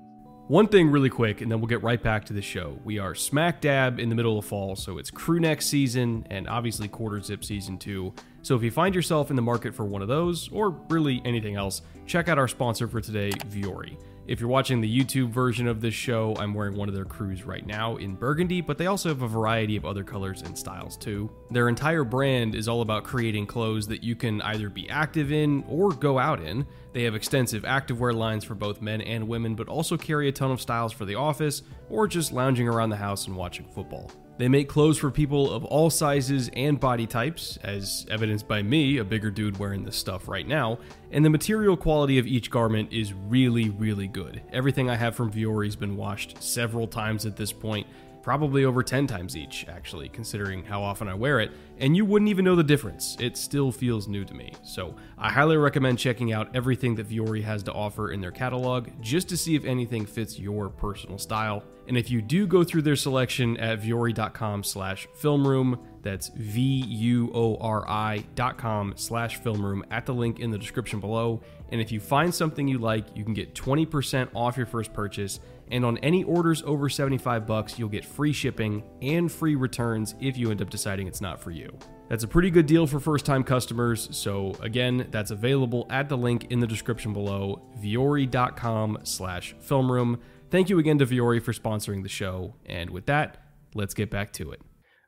One thing really quick, and then we'll get right back to the show. We are smack dab in the middle of fall, so it's crew neck season and obviously quarter zip season too. So if you find yourself in the market for one of those, or really anything else, check out our sponsor for today, Vuori. If you're watching the YouTube version of this show, I'm wearing one of their crews right now in burgundy, but they also have a variety of other colors and styles too. Their entire brand is all about creating clothes that you can either be active in or go out in. They have extensive activewear lines for both men and women, but also carry a ton of styles for the office or just lounging around the house and watching football. They make clothes for people of all sizes and body types, as evidenced by me, a bigger dude wearing this stuff right now, and the material quality of each garment is really, really good. Everything I have from Vuori has been washed several times at this point, probably over ten times each, actually, considering how often I wear it, and you wouldn't even know the difference. It still feels new to me. So I highly recommend checking out everything that Vuori has to offer in their catalog just to see if anything fits your personal style. And if you do go through their selection at vuori.com slash filmroom, that's V U O R I dot com slash filmroom at the link in the description below. And if you find something you like, you can get twenty percent off your first purchase. And on any orders over seventy-five bucks, you'll get free shipping and free returns if you end up deciding it's not for you. That's a pretty good deal for first-time customers. So again, that's available at the link in the description below, vuori.com slash filmroom. Thank you again to Vuori for sponsoring the show. And with that, let's get back to it.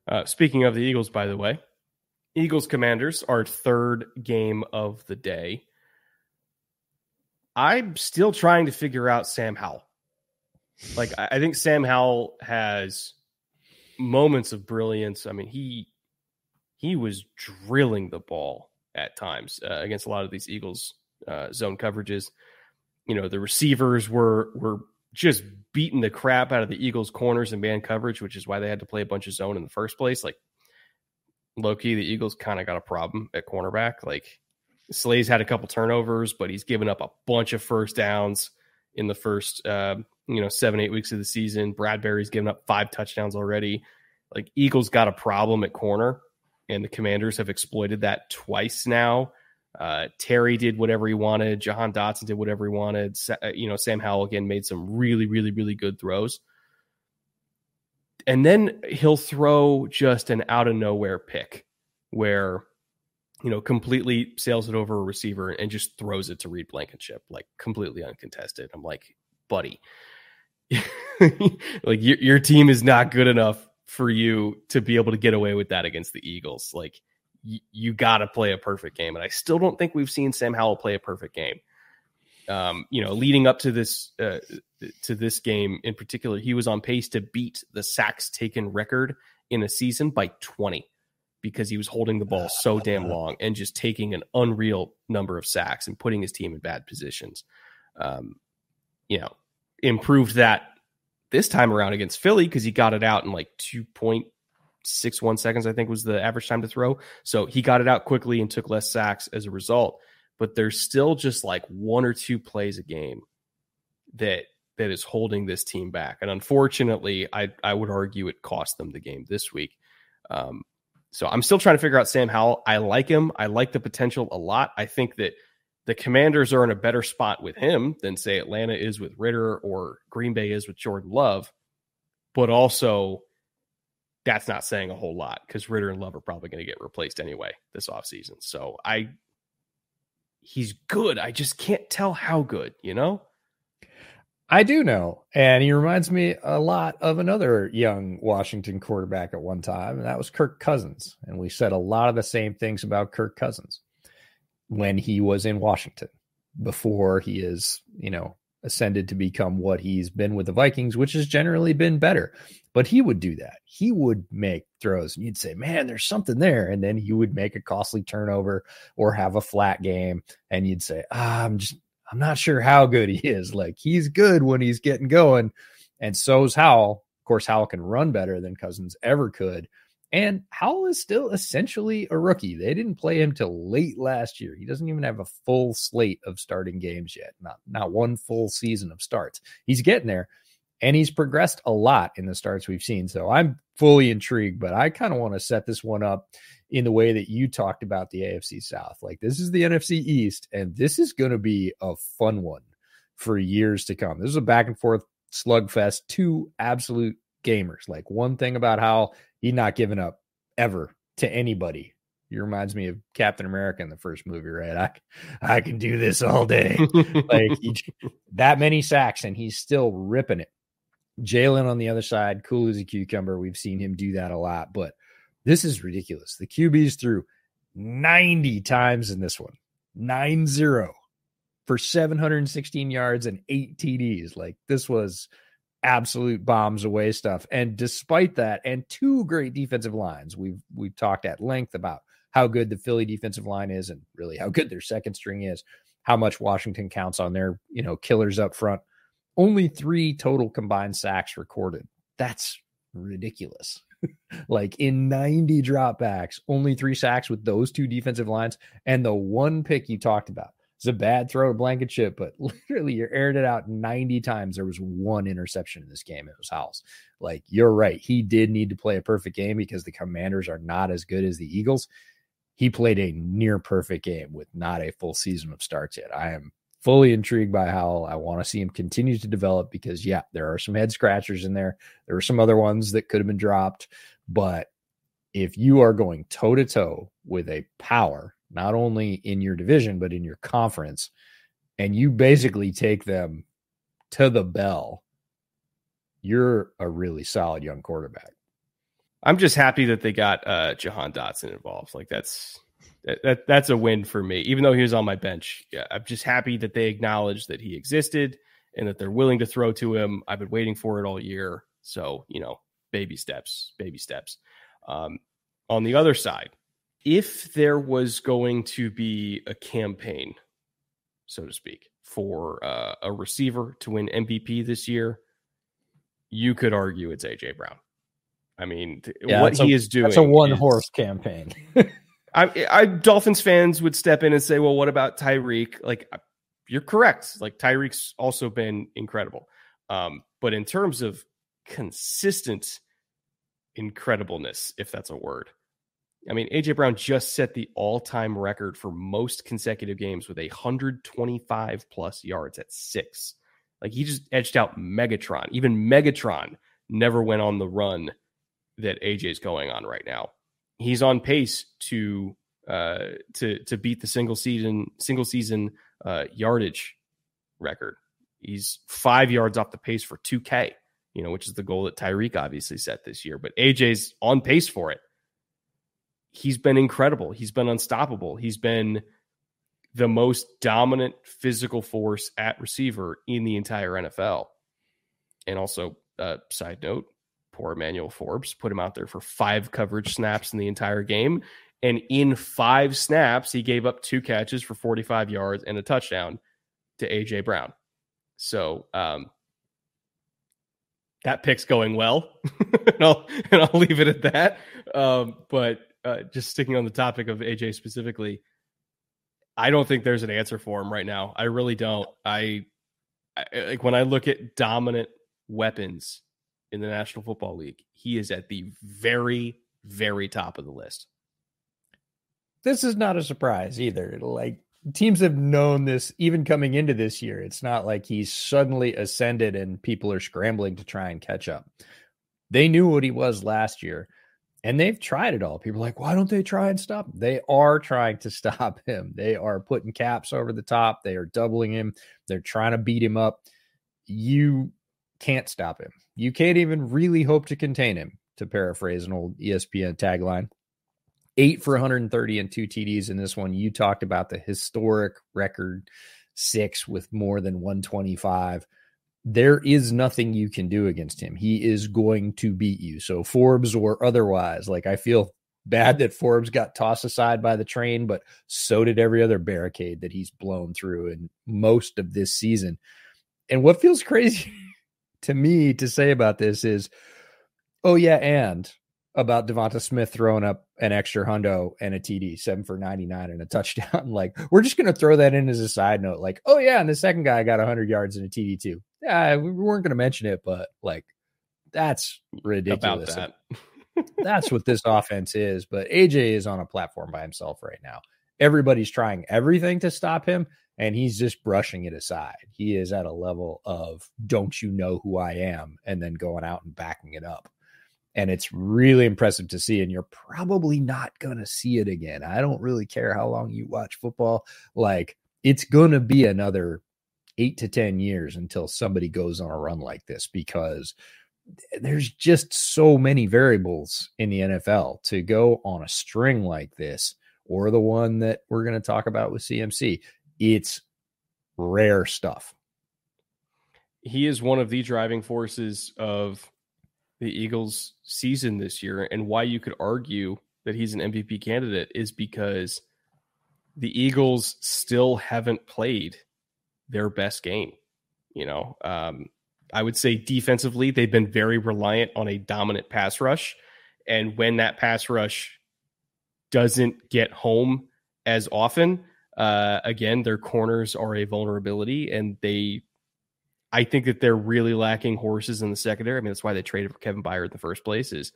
Uh, speaking of the Eagles, by the way, Eagles Commanders, our third game of the day. I'm still trying to figure out Sam Howell. Like, I think Sam Howell has moments of brilliance. I mean, he he was drilling the ball at times uh, against a lot of these Eagles uh, zone coverages. You know, the receivers were were just beating the crap out of the Eagles' corners and man coverage, which is why they had to play a bunch of zone in the first place. Like, low-key, the Eagles kind of got a problem at cornerback. Like, Slay's had a couple turnovers, but he's given up a bunch of first downs in the first uh, you know, seven, eight weeks of the season. Bradbury's given up five touchdowns already. Like, Eagles got a problem at corner, and the Commanders have exploited that twice now. Uh, Terry did whatever he wanted. Jahan Dotson did whatever he wanted. Sa- you know, Sam Howell, again, made some really, really, really good throws. And then he'll throw just an out-of-nowhere pick where, you know, completely sails it over a receiver and just throws it to Reed Blankenship, like, completely uncontested. I'm like, buddy, like, your, your team is not good enough for you to be able to get away with that against the Eagles. Like, y- you got to play a perfect game. And I still don't think we've seen Sam Howell play a perfect game. Um, you know, leading up to this, uh, to this game in particular, he was on pace to beat the sacks taken record in a season by twenty. Because he was holding the ball so damn long and just taking an unreal number of sacks and putting his team in bad positions. Um, you know, improved that this time around against Philly because he got it out in like two point six one seconds, I think was the average time to throw. So he got it out quickly and took less sacks as a result. But there's still just like one or two plays a game that that is holding this team back. And unfortunately, I, I would argue it cost them the game this week. Um, So I'm still trying to figure out Sam Howell. I like him. I like the potential a lot. I think that the Commanders are in a better spot with him than, say, Atlanta is with Ridder or Green Bay is with Jordan Love. But also, that's not saying a whole lot because Ridder and Love are probably going to get replaced anyway this offseason. So I, he's good. I just can't tell how good, you know? I do know, and he reminds me a lot of another young Washington quarterback at one time, and that was Kirk Cousins. And we said a lot of the same things about Kirk Cousins when he was in Washington before he is, you know, ascended to become what he's been with the Vikings, which has generally been better. But he would do that. He would make throws, and you'd say, man, there's something there. And then he would make a costly turnover or have a flat game, and you'd say, ah, I'm just... I'm not sure how good he is. Like, he's good when he's getting going. And so's Howell. Of course, Howell can run better than Cousins ever could. And Howell is still essentially a rookie. They didn't play him till late last year. He doesn't even have a full slate of starting games yet. Not, not one full season of starts. He's getting there. and he's progressed a lot in the starts we've seen. So I'm fully intrigued, but I kind of want to set this one up in the way that you talked about the A F C South. Like, this is the N F C East, and this is going to be a fun one for years to come. This is a back and forth slugfest, two absolute gamers. Like, one thing about Howell, he's not giving up ever to anybody. He reminds me of Captain America in the first movie, right? I, I can do this all day. Like, he, that many sacks, and he's still ripping it. Jalen on the other side, cool as a cucumber. We've seen him do that a lot, but this is ridiculous. The Q Bs threw ninety times in this one, nine zero for seven hundred sixteen yards and eight T Ds. Like, this was absolute bombs away stuff. And despite that, and two great defensive lines, we've, we've talked at length about how good the Philly defensive line is and really how good their second string is, how much Washington counts on their, you know, killers up front. Only three total combined sacks recorded. That's ridiculous. Like, in ninety dropbacks, only three sacks with those two defensive lines. And the one pick you talked about, it's a bad throw to Blankenship, but literally you aired it out ninety times. There was one interception in this game. It was Howell's. Like, you're right. He did need to play a perfect game because the Commanders are not as good as the Eagles. He played a near perfect game with not a full season of starts yet. I am fully intrigued by Howell. I want to see him continue to develop because, yeah, there are some head scratchers in there. There were some other ones that could have been dropped. But if you are going toe-to-toe with a power, not only in your division, but in your conference, and you basically take them to the bell, you're a really solid young quarterback. I'm just happy that they got uh, Jahan Dotson involved. Like, that's... That that's a win for me, even though he was on my bench. Yeah, I'm just happy that they acknowledge that he existed and that they're willing to throw to him. I've been waiting for it all year. So, you know, baby steps, baby steps. Um, on the other side, if there was going to be a campaign, so to speak, for uh, a receiver to win M V P this year, you could argue it's A J Brown. I mean, yeah, what he a, is doing. That's a one is, horse campaign. I, I Dolphins fans would step in and say, well, what about Tyreek? Like, you're correct. Like, Tyreek's also been incredible. Um, but in terms of consistent incredibleness, if that's a word, I mean, A J Brown just set the all-time record for most consecutive games with one hundred twenty-five plus yards at six. Like, he just edged out Megatron. Even Megatron never went on the run that A J's going on right now. He's on pace to uh, to to beat the single season single season uh, yardage record. He's five yards off the pace for two K, you know, which is the goal that Tyreek obviously set this year. But A J's on pace for it. He's been incredible. He's been unstoppable. He's been the most dominant physical force at receiver in the entire N F L. And also, uh, side note, poor Emmanuel Forbes put him out there for five coverage snaps in the entire game. And in five snaps, he gave up two catches for forty-five yards and a touchdown to A J Brown. So um, that pick's going well. and, I'll, and I'll leave it at that. Um, but uh, just sticking on the topic of A J specifically, I don't think there's an answer for him right now. I really don't. I, I like when I look at dominant weapons in the National Football League, he is at the very, very top of the list. This is not a surprise either. Like, teams have known this even coming into this year. It's not like he's suddenly ascended and people are scrambling to try and catch up. They knew what he was last year, and they've tried it all. People are like, why don't they try and stop him? They are trying to stop him. They are putting caps over the top. They are doubling him. They're trying to beat him up. You can't stop him. You can't even really hope to contain him, to paraphrase an old E S P N tagline. Eight for one hundred thirty and two T Ds in this one. You talked about the historic record six with more than one twenty-five. There is nothing you can do against him. He is going to beat you. So Forbes or otherwise, like, I feel bad that Forbes got tossed aside by the train, but so did every other barricade that he's blown through in most of this season. And what feels crazy to me to say about this is, oh yeah, and about Devonta Smith throwing up an extra hundo and a T D, seven for ninety-nine and a touchdown. Like, we're just going to throw that in as a side note. Like, oh yeah, and the second guy got one hundred yards and a T D too. Yeah, we weren't going to mention it, but like, that's ridiculous. About that. That's what this offense is. But A J is on a platform by himself right now. Everybody's trying everything to stop him, and he's just brushing it aside. He is at a level of, don't you know who I am? And then going out and backing it up. And it's really impressive to see, and you're probably not going to see it again. I don't really care how long you watch football. Like, it's going to be another eight to ten years until somebody goes on a run like this, because there's just so many variables in the N F L to go on a string like this, or the one that we're going to talk about with C M C. It's rare stuff. He is one of the driving forces of the Eagles season this year, and why you could argue that he's an M V P candidate is because the Eagles still haven't played their best game. You know, um, I would say defensively, they've been very reliant on a dominant pass rush. And when that pass rush doesn't get home as often, uh, again, their corners are a vulnerability, and they, I think that they're really lacking horses in the secondary. I mean, that's why they traded for Kevin Byard in the first place, is,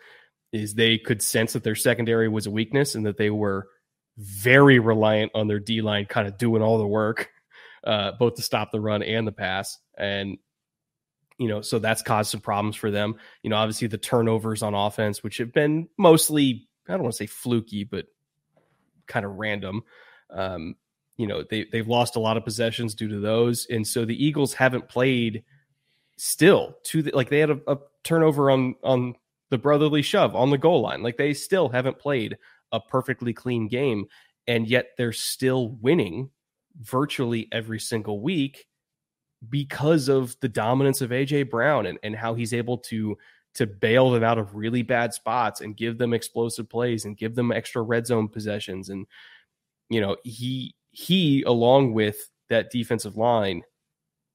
is they could sense that their secondary was a weakness and that they were very reliant on their D-line kind of doing all the work, uh, both to stop the run and the pass. And, you know, so that's caused some problems for them. You know, obviously the turnovers on offense, which have been mostly, I don't want to say fluky, but kind of random. Um, You know, they, they've lost a lot of possessions due to those. And so the Eagles haven't played still to the, like, they had a, a turnover on, on the brotherly shove on the goal line. Like, they still haven't played a perfectly clean game, and yet they're still winning virtually every single week because of the dominance of A J Brown and, and how he's able to, to bail them out of really bad spots and give them explosive plays and give them extra red zone possessions. And, you know, he, He, along with that defensive line,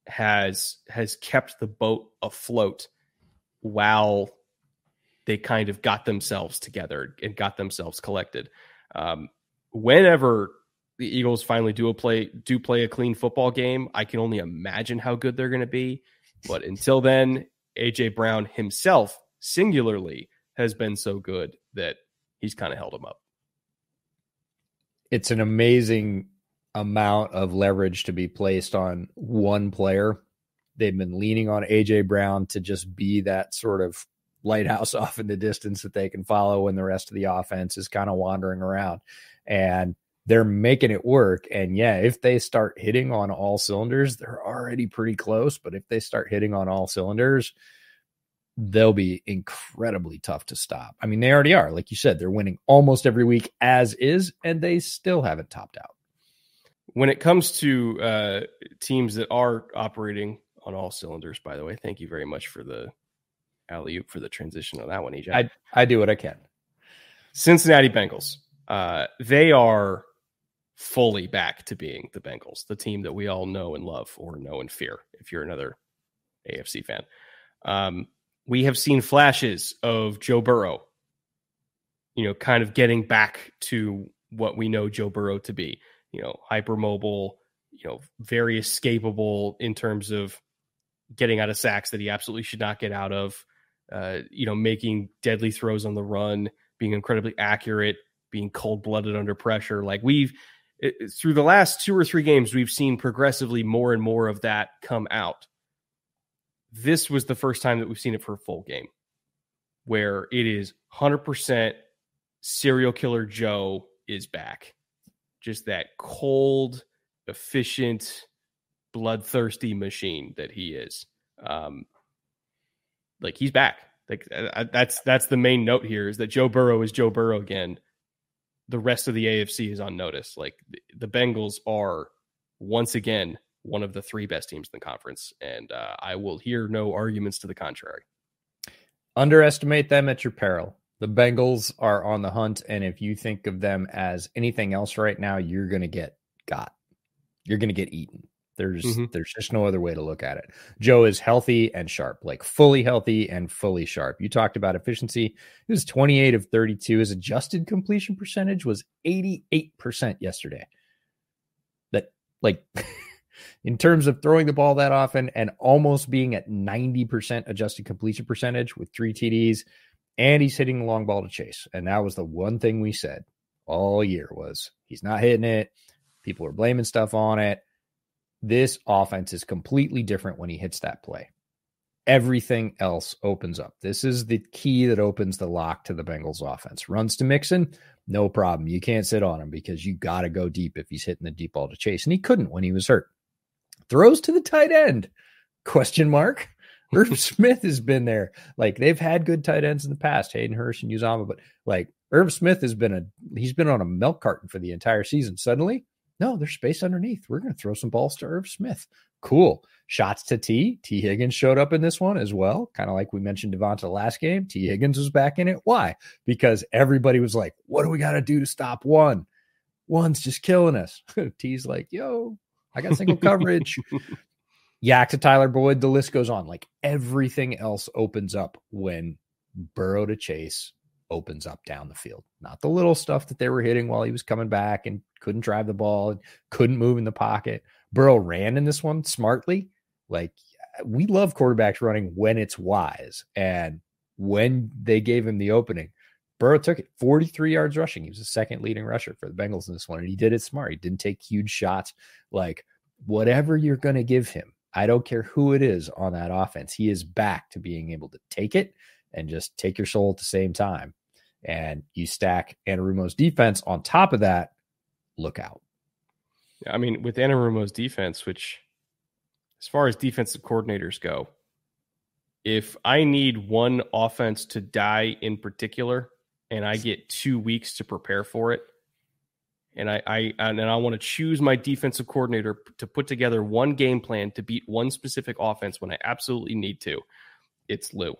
has has kept the boat afloat while they kind of got themselves together and got themselves collected. Um, whenever the Eagles finally do a play do play a clean football game, I can only imagine how good they're going to be. But until then, A J Brown himself singularly has been so good that he's kind of held him up. It's an amazing amount of leverage to be placed on one player. They've been leaning on A J Brown to just be that sort of lighthouse off in the distance that they can follow when the rest of the offense is kind of wandering around, and they're making it work. And yeah, if they start hitting on all cylinders, they're already pretty close, but if they start hitting on all cylinders, they'll be incredibly tough to stop. I mean, they already are. Like you said, they're winning almost every week as is, and they still haven't topped out. When it comes to uh, teams that are operating on all cylinders, by the way, thank you very much for the alley-oop for the transition on that one, E J. I, I do what I can. Cincinnati Bengals. Uh, they are fully back to being the Bengals, the team that we all know and love, or know and fear if you're another A F C fan. Um, we have seen flashes of Joe Burrow, you know, kind of getting back to what we know Joe Burrow to be. You know, hypermobile, you know, very escapable in terms of getting out of sacks that he absolutely should not get out of, uh, you know, making deadly throws on the run, being incredibly accurate, being cold-blooded under pressure. Like, we've, it, through the last two or three games, we've seen progressively more and more of that come out. This was the first time that we've seen it for a full game, where it is one hundred percent serial killer Joe is back. Just that cold, efficient, bloodthirsty machine that he is. Um, like, he's back. Like, I, I, that's that's the main note here, is that Joe Burrow is Joe Burrow again. The rest of the A F C is on notice. Like, the, the Bengals are once again one of the three best teams in the conference, and uh, I will hear no arguments to the contrary. Underestimate them at your peril. The Bengals are on the hunt, and if you think of them as anything else right now, you're going to get got. You're going to get eaten. There's mm-hmm. there's just no other way to look at it. Joe is healthy and sharp, like fully healthy and fully sharp. You talked about efficiency. He was twenty-eight of thirty-two. His adjusted completion percentage was eighty-eight percent yesterday. That, like, in terms of throwing the ball that often and almost being at ninety percent adjusted completion percentage with three T Ds, and he's hitting the long ball to Chase. And that was the one thing we said all year was he's not hitting it. People are blaming stuff on it. This offense is completely different when he hits that play. Everything else opens up. This is the key that opens the lock to the Bengals offense. Runs to Mixon, no problem. You can't sit on him because you got to go deep if he's hitting the deep ball to Chase. And he couldn't when he was hurt. Throws to the tight end, question mark. Irv Smith has been there. Like, they've had good tight ends in the past, Hayden Hurst and Uzama, but like Irv Smith has been a, he's been on a milk carton for the entire season. Suddenly, no, there's space underneath. We're going to throw some balls to Irv Smith. Cool. Shots to T. T. Higgins showed up in this one as well. Kind of like we mentioned Devonta last game. T. Higgins was back in it. Why? Because everybody was like, what do we got to do to stop one? One's just killing us. T's like, yo, I got single coverage. Yak to Tyler Boyd. The list goes on. Like, everything else opens up when Burrow to Chase opens up down the field. Not the little stuff that they were hitting while he was coming back and couldn't drive the ball, couldn't move in the pocket. Burrow ran in this one smartly. Like, we love quarterbacks running when it's wise. And when they gave him the opening, Burrow took it. forty-three yards rushing. He was the second leading rusher for the Bengals in this one. And he did it smart. He didn't take huge shots. Like, whatever you're going to give him, I don't care who it is on that offense, he is back to being able to take it and just take your soul at the same time. And you stack Anarumo's defense on top of that, look out. I mean, with Anarumo's defense, which as far as defensive coordinators go, if I need one offense to die in particular, and I get two weeks to prepare for it, and I, I and I want to choose my defensive coordinator to put together one game plan to beat one specific offense when I absolutely need to, it's Lou.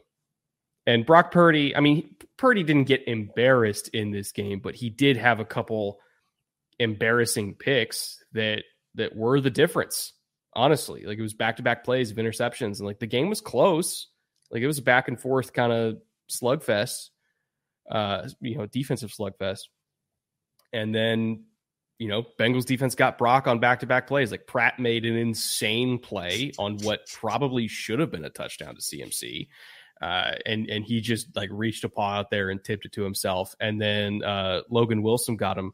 And Brock Purdy, I mean, Purdy didn't get embarrassed in this game, but he did have a couple embarrassing picks that that were the difference, honestly. Like, it was back-to-back plays of interceptions, and like the game was close. Like, it was a back-and-forth kind of slugfest, uh, you know, defensive slugfest. And then, you know, Bengals defense got Brock on back-to-back plays. Like, Pratt made an insane play on what probably should have been a touchdown to C M C. Uh, and and he just like reached a paw out there and tipped it to himself. And then uh, Logan Wilson got him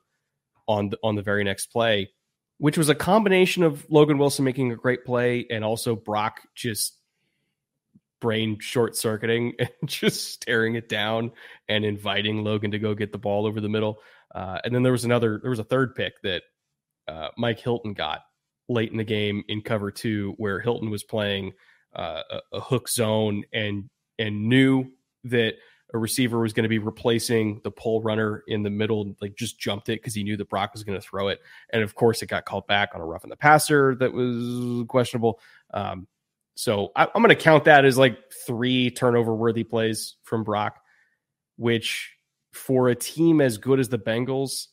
on the, on the very next play, which was a combination of Logan Wilson making a great play and also Brock just brain short circuiting and just staring it down and inviting Logan to go get the ball over the middle. Uh, and then there was another, there was a third pick that uh, Mike Hilton got late in the game in cover two, where Hilton was playing uh, a, a hook zone and and knew that a receiver was going to be replacing the pull runner in the middle, and like just jumped it because he knew that Brock was going to throw it. And of course, it got called back on a rough in the passer that was questionable. Um, so I, I'm going to count that as like three turnover-worthy plays from Brock, which for a team as good as the Bengals,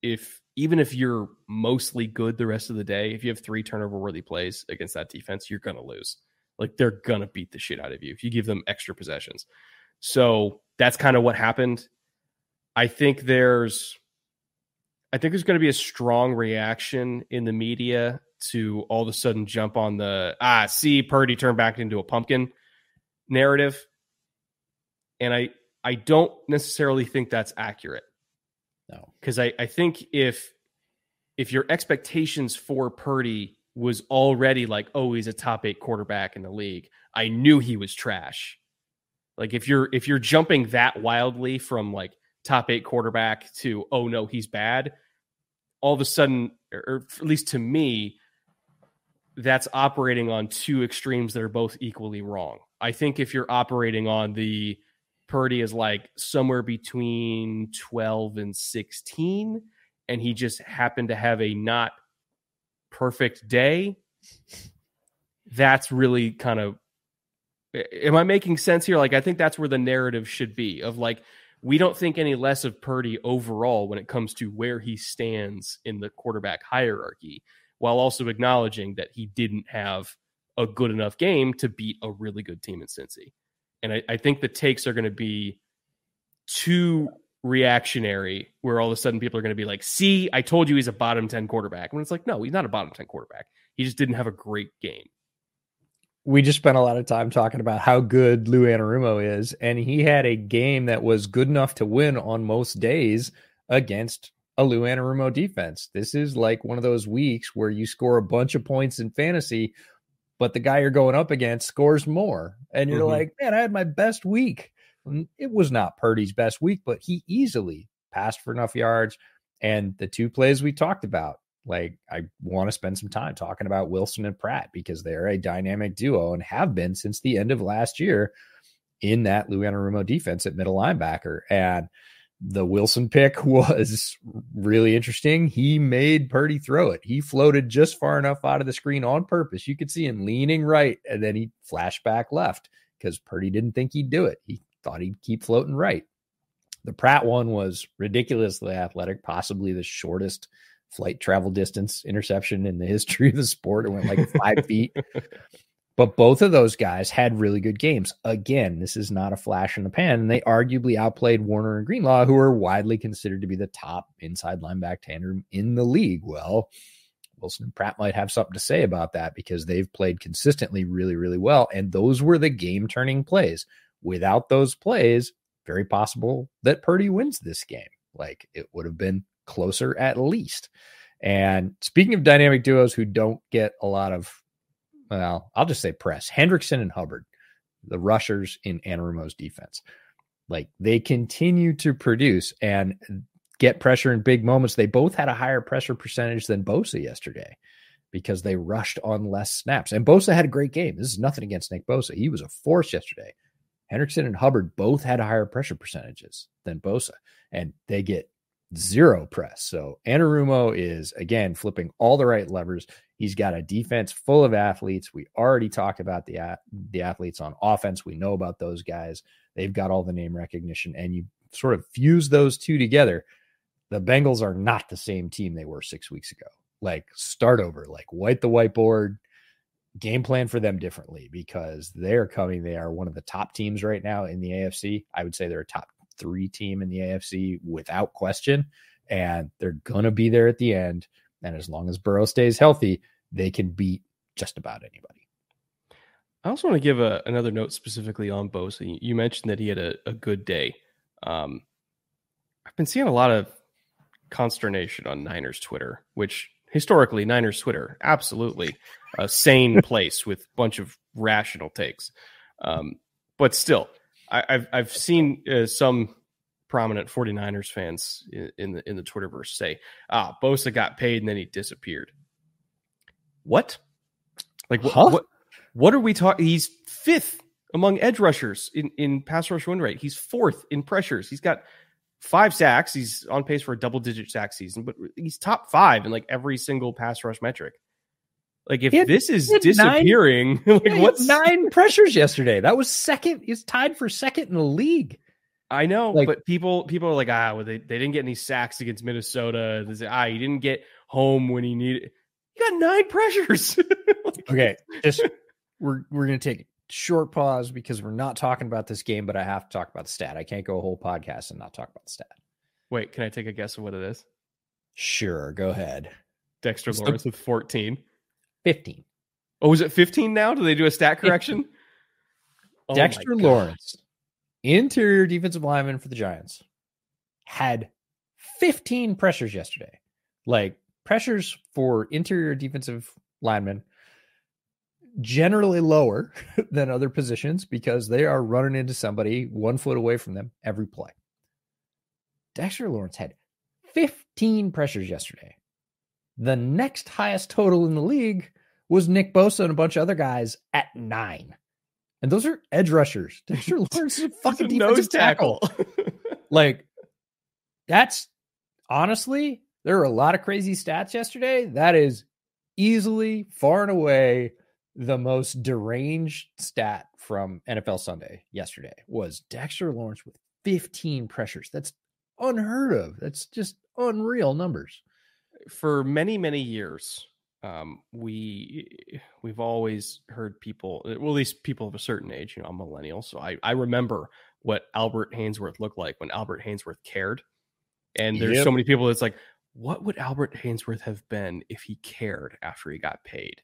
if even if you're mostly good the rest of the day, if you have three turnover-worthy plays against that defense, you're going to lose. Like, they're going to beat the shit out of you if you give them extra possessions. So that's kind of what happened. I think there's I think there's going to be a strong reaction in the media to all of a sudden jump on the, ah, see, Purdy turned back into a pumpkin narrative. And I, I don't necessarily think that's accurate. No, because I, I think if if your expectations for Purdy was already like, oh, he's a top eight quarterback in the league, I knew he was trash. Like, if you're if you're jumping that wildly from like top eight quarterback to, oh no, he's bad, all of a sudden, or at least to me, that's operating on two extremes that are both equally wrong. I think if you're operating on the Purdy is like somewhere between twelve and sixteen, and he just happened to have a not perfect day, that's really kind of, am I making sense here? Like, I think that's where the narrative should be of like, we don't think any less of Purdy overall when it comes to where he stands in the quarterback hierarchy. while also acknowledging that he didn't have a good enough game to beat a really good team in Cincy. And I, I think the takes are going to be too reactionary, where all of a sudden people are going to be like, see, I told you he's a bottom ten quarterback. When it's like, no, he's not a bottom ten quarterback. He just didn't have a great game. We just spent a lot of time talking about how good Lou Anarumo is, and he had a game that was good enough to win on most days against a Lou Anarumo defense. This is like one of those weeks where you score a bunch of points in fantasy, but the guy you're going up against scores more. And you're mm-hmm. like, man, I had my best week. It was not Purdy's best week, but he easily passed for enough yards. And the two plays we talked about, like, I want to spend some time talking about Wilson and Pratt, because they're a dynamic duo and have been since the end of last year in that Lou Anarumo defense at middle linebacker. And the Wilson pick was really interesting. He made Purdy throw it. He floated just far enough out of the screen on purpose. You could see him leaning right, and then he flashed back left because Purdy didn't think he'd do it. He thought he'd keep floating right. The Pratt one was ridiculously athletic, possibly the shortest flight travel distance interception in the history of the sport. It went like five feet. But both of those guys had really good games. Again, this is not a flash in the pan. And they arguably outplayed Warner and Greenlaw, who are widely considered to be the top inside linebacker tandem in the league. Well, Wilson and Pratt might have something to say about that, because they've played consistently really, really well. And those were the game-turning plays. Without those plays, very possible that Purdy wins this game. Like, it would have been closer at least. And speaking of dynamic duos who don't get a lot of, well, I'll just say press, Hendrickson and Hubbard, the rushers in Anarumo's defense, like, they continue to produce and get pressure in big moments. They both had a higher pressure percentage than Bosa yesterday because they rushed on less snaps. And Bosa had a great game. This is nothing against Nick Bosa. He was a force yesterday. Hendrickson and Hubbard both had higher pressure percentages than Bosa, and they get zero press. So Anarumo is, again, flipping all the right levers. He's got a defense full of athletes. We already talked about the a- the athletes on offense. We know about those guys. They've got all the name recognition, and you sort of fuse those two together. The Bengals are not the same team they were six weeks ago. Like, start over, like, wipe the whiteboard, game plan for them differently, because they're coming. They are one of the top teams right now in the A F C. I would say they're a top three team in the A F C without question, and they're gonna be there at the end. And as long as Burrow stays healthy, they can beat just about anybody. I also want to give a, another note specifically on Bosa. You mentioned that he had a, a good day. um I've been seeing a lot of consternation on Niners Twitter, which historically Niners Twitter, absolutely a sane place with a bunch of rational takes, um but still I've I've seen uh, some prominent 49ers fans in, in the in the Twitterverse say, ah, Bosa got paid and then he disappeared. What? Like, wh- huh? what? What are we talking? He's fifth among edge rushers in, in pass rush win rate. He's fourth in pressures. He's got five sacks. He's on pace for a double digit sack season, but he's top five in like every single pass rush metric. Like, if this is disappearing, nine, like, what's nine pressures yesterday? That was second. It's tied for second in the league. I know, like, but people people are like, ah, well, they, they didn't get any sacks against Minnesota. They say, ah, he didn't get home when he needed. He got nine pressures. Like, okay, just we're we're gonna take a short pause because we're not talking about this game, but I have to talk about the stat. I can't go a whole podcast and not talk about the stat. Wait, can I take a guess of what it is? Sure, go ahead. Dexter Lawrence with fourteen. fifteen. Oh, was it fifteen now? Do they do a stat correction? Oh, Dexter Lawrence, interior defensive lineman for the Giants, had fifteen pressures yesterday. Like, pressures for interior defensive linemen generally lower than other positions because they are running into somebody one foot away from them every play. Dexter Lawrence had fifteen pressures yesterday. The next highest total in the league was Nick Bosa and a bunch of other guys at nine. And those are edge rushers. Dexter Lawrence is a fucking defensive tackle. Like, that's honestly, there were a lot of crazy stats yesterday. That is easily, far and away, the most deranged stat from N F L Sunday yesterday was Dexter Lawrence with fifteen pressures. That's unheard of. That's just unreal numbers. For many, many years, um, we we've always heard people, well, at least people of a certain age, you know, I'm a millennial, so I, I remember what Albert Hainsworth looked like when Albert Hainsworth cared. And there's yep. so many people that's like, what would Albert Hainsworth have been if he cared after he got paid?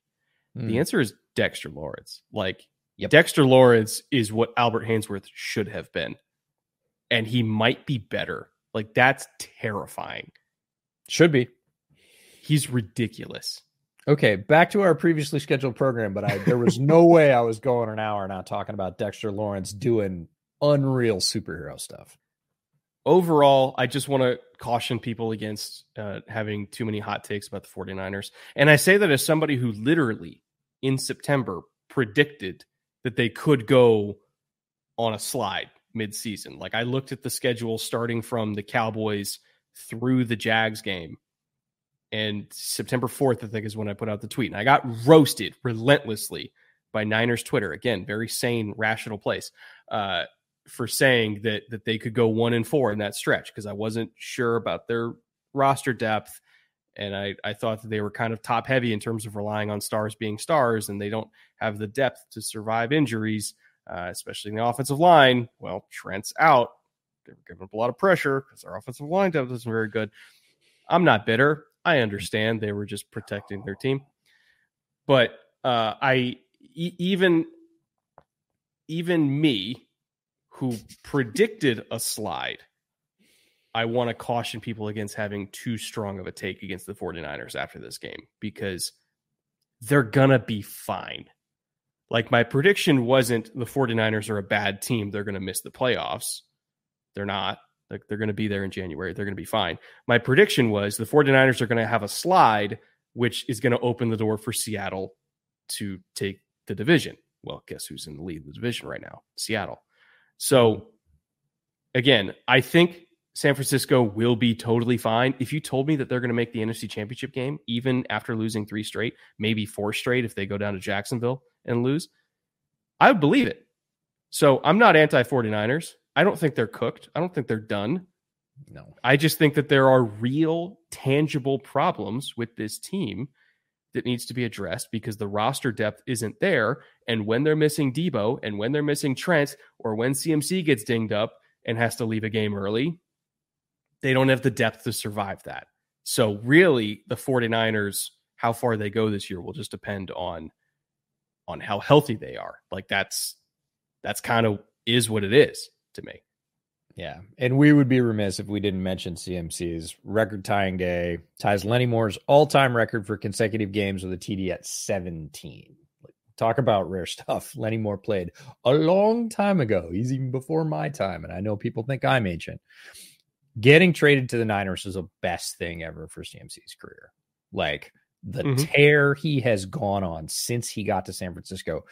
Mm. The answer is Dexter Lawrence. Like yep. Dexter Lawrence is what Albert Hainsworth should have been. And he might be better. Like, that's terrifying. Should be. He's ridiculous. Okay, back to our previously scheduled program, but I, there was no way I was going an hour not talking about Dexter Lawrence doing unreal superhero stuff. Overall, I just want to caution people against uh, having too many hot takes about the 49ers. And I say that as somebody who literally in September predicted that they could go on a slide mid-season. Like, I looked at the schedule starting from the Cowboys through the Jags game. And September fourth, I think, is when I put out the tweet. And I got roasted relentlessly by Niners Twitter. Again, very sane, rational place. Uh, for saying that that they could go one and four in that stretch, because I wasn't sure about their roster depth. And I, I thought that they were kind of top heavy in terms of relying on stars being stars, and they don't have the depth to survive injuries, uh, especially in the offensive line. Well, Trent's out. They were giving up a lot of pressure because their offensive line depth isn't very good. I'm not bitter. I understand they were just protecting their team. But uh, I e- even even me, who predicted a slide, I want to caution people against having too strong of a take against the 49ers after this game, because they're going to be fine. Like, my prediction wasn't the 49ers are a bad team, they're going to miss the playoffs. They're not. Like, they're going to be there in January. They're going to be fine. My prediction was the 49ers are going to have a slide, which is going to open the door for Seattle to take the division. Well, guess who's in the lead of the division right now? Seattle. So, again, I think San Francisco will be totally fine. If you told me that they're going to make the N F C Championship game, even after losing three straight, maybe four straight if they go down to Jacksonville and lose, I would believe it. So I'm not anti-49ers. I don't think they're cooked. I don't think they're done. No. I just think that there are real, tangible problems with this team that needs to be addressed, because the roster depth isn't there. And when they're missing Debo, and when they're missing Trent, or when C M C gets dinged up and has to leave a game early, they don't have the depth to survive that. So really, the 49ers, how far they go this year will just depend on, on how healthy they are. Like, that's, that's kind of is what it is to me. Yeah. And we would be remiss if we didn't mention C M C's record tying day, ties Lenny Moore's all-time record for consecutive games with a T D at seventeen. Talk about rare stuff. Lenny Moore played a long time ago. He's even before my time. And I know people think I'm ancient. Getting traded to the Niners is the best thing ever for C M C's career. Like, the mm-hmm. tear he has gone on since he got to San Francisco.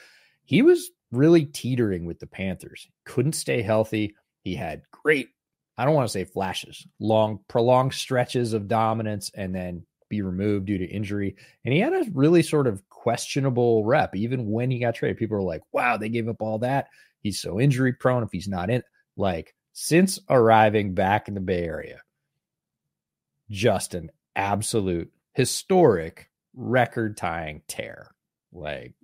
He was really teetering with the Panthers. Couldn't stay healthy. He had great, I don't want to say flashes, long, prolonged stretches of dominance and then be removed due to injury. And he had a really sort of questionable rep. Even when he got traded, people were like, wow, they gave up all that. He's so injury prone if he's not in. Like, since arriving back in the Bay Area, just an absolute historic record tying tear. Like,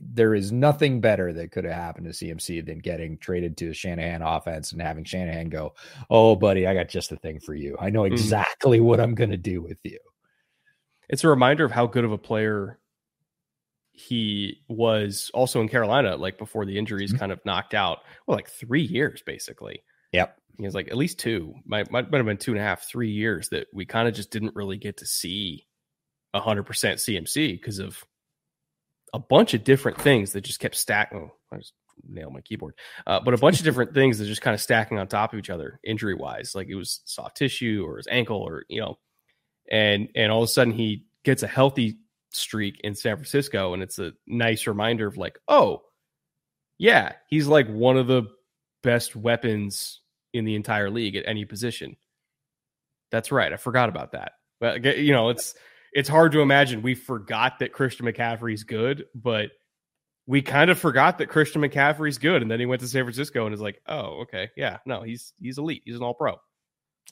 there is nothing better that could have happened to C M C than getting traded to the Shanahan offense and having Shanahan go, oh, buddy, I got just the thing for you. I know exactly mm-hmm. what I'm going to do with you. It's a reminder of how good of a player he was also in Carolina, like before the injuries mm-hmm. kind of knocked out. Well, like three years, basically. Yep. He was like at least two. Might, might have been two and a half, three years that we kind of just didn't really get to see one hundred percent C M C because of a bunch of different things that just kept stacking. Oh, I just nailed my keyboard, uh, but a bunch of different things that just kind of stacking on top of each other injury wise. Like, it was soft tissue or his ankle or, you know, and, and all of a sudden he gets a healthy streak in San Francisco. And it's a nice reminder of like, oh yeah, he's like one of the best weapons in the entire league at any position. That's right. I forgot about that. But, you know, it's, It's hard to imagine. We forgot that Christian McCaffrey's good, but we kind of forgot that Christian McCaffrey's good. And then he went to San Francisco and is like, oh, okay. Yeah, no, he's, he's elite. He's an all pro.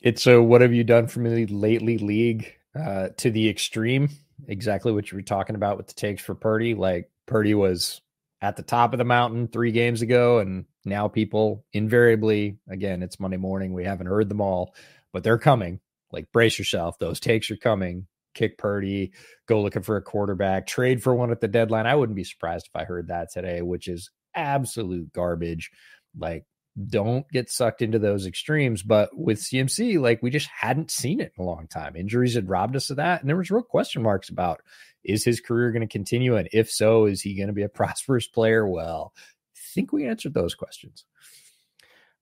It's a, what have you done for me lately league uh, to the extreme exactly what you were talking about with the takes for Purdy. Like, Purdy was at the top of the mountain three games ago, and now people invariably, again, it's Monday morning, we haven't heard them all, but they're coming. Like, brace yourself. Those takes are coming. Kick Purdy, go looking for a quarterback, trade for one at the deadline. I wouldn't be surprised if I heard that today, which is absolute garbage. Like, don't get sucked into those extremes. But with C M C, like, we just hadn't seen it in a long time. Injuries had robbed us of that. And there was real question marks about, is his career going to continue? And if so, is he going to be a prosperous player? Well, I think we answered those questions.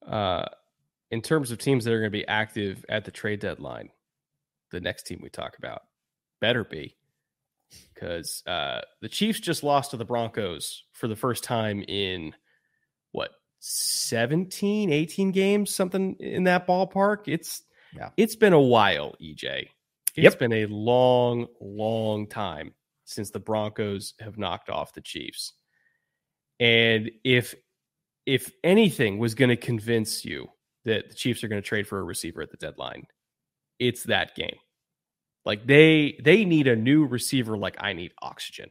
Uh, in terms of teams that are going to be active at the trade deadline, the next team we talk about better be, because uh, the Chiefs just lost to the Broncos for the first time in what, seventeen, eighteen games, something in that ballpark. It's yeah. It's been a while, E J. It's yep. been a long, long time since the Broncos have knocked off the Chiefs. And if if anything was going to convince you that the Chiefs are going to trade for a receiver at the deadline, it's that game. Like, they they need a new receiver like I need oxygen.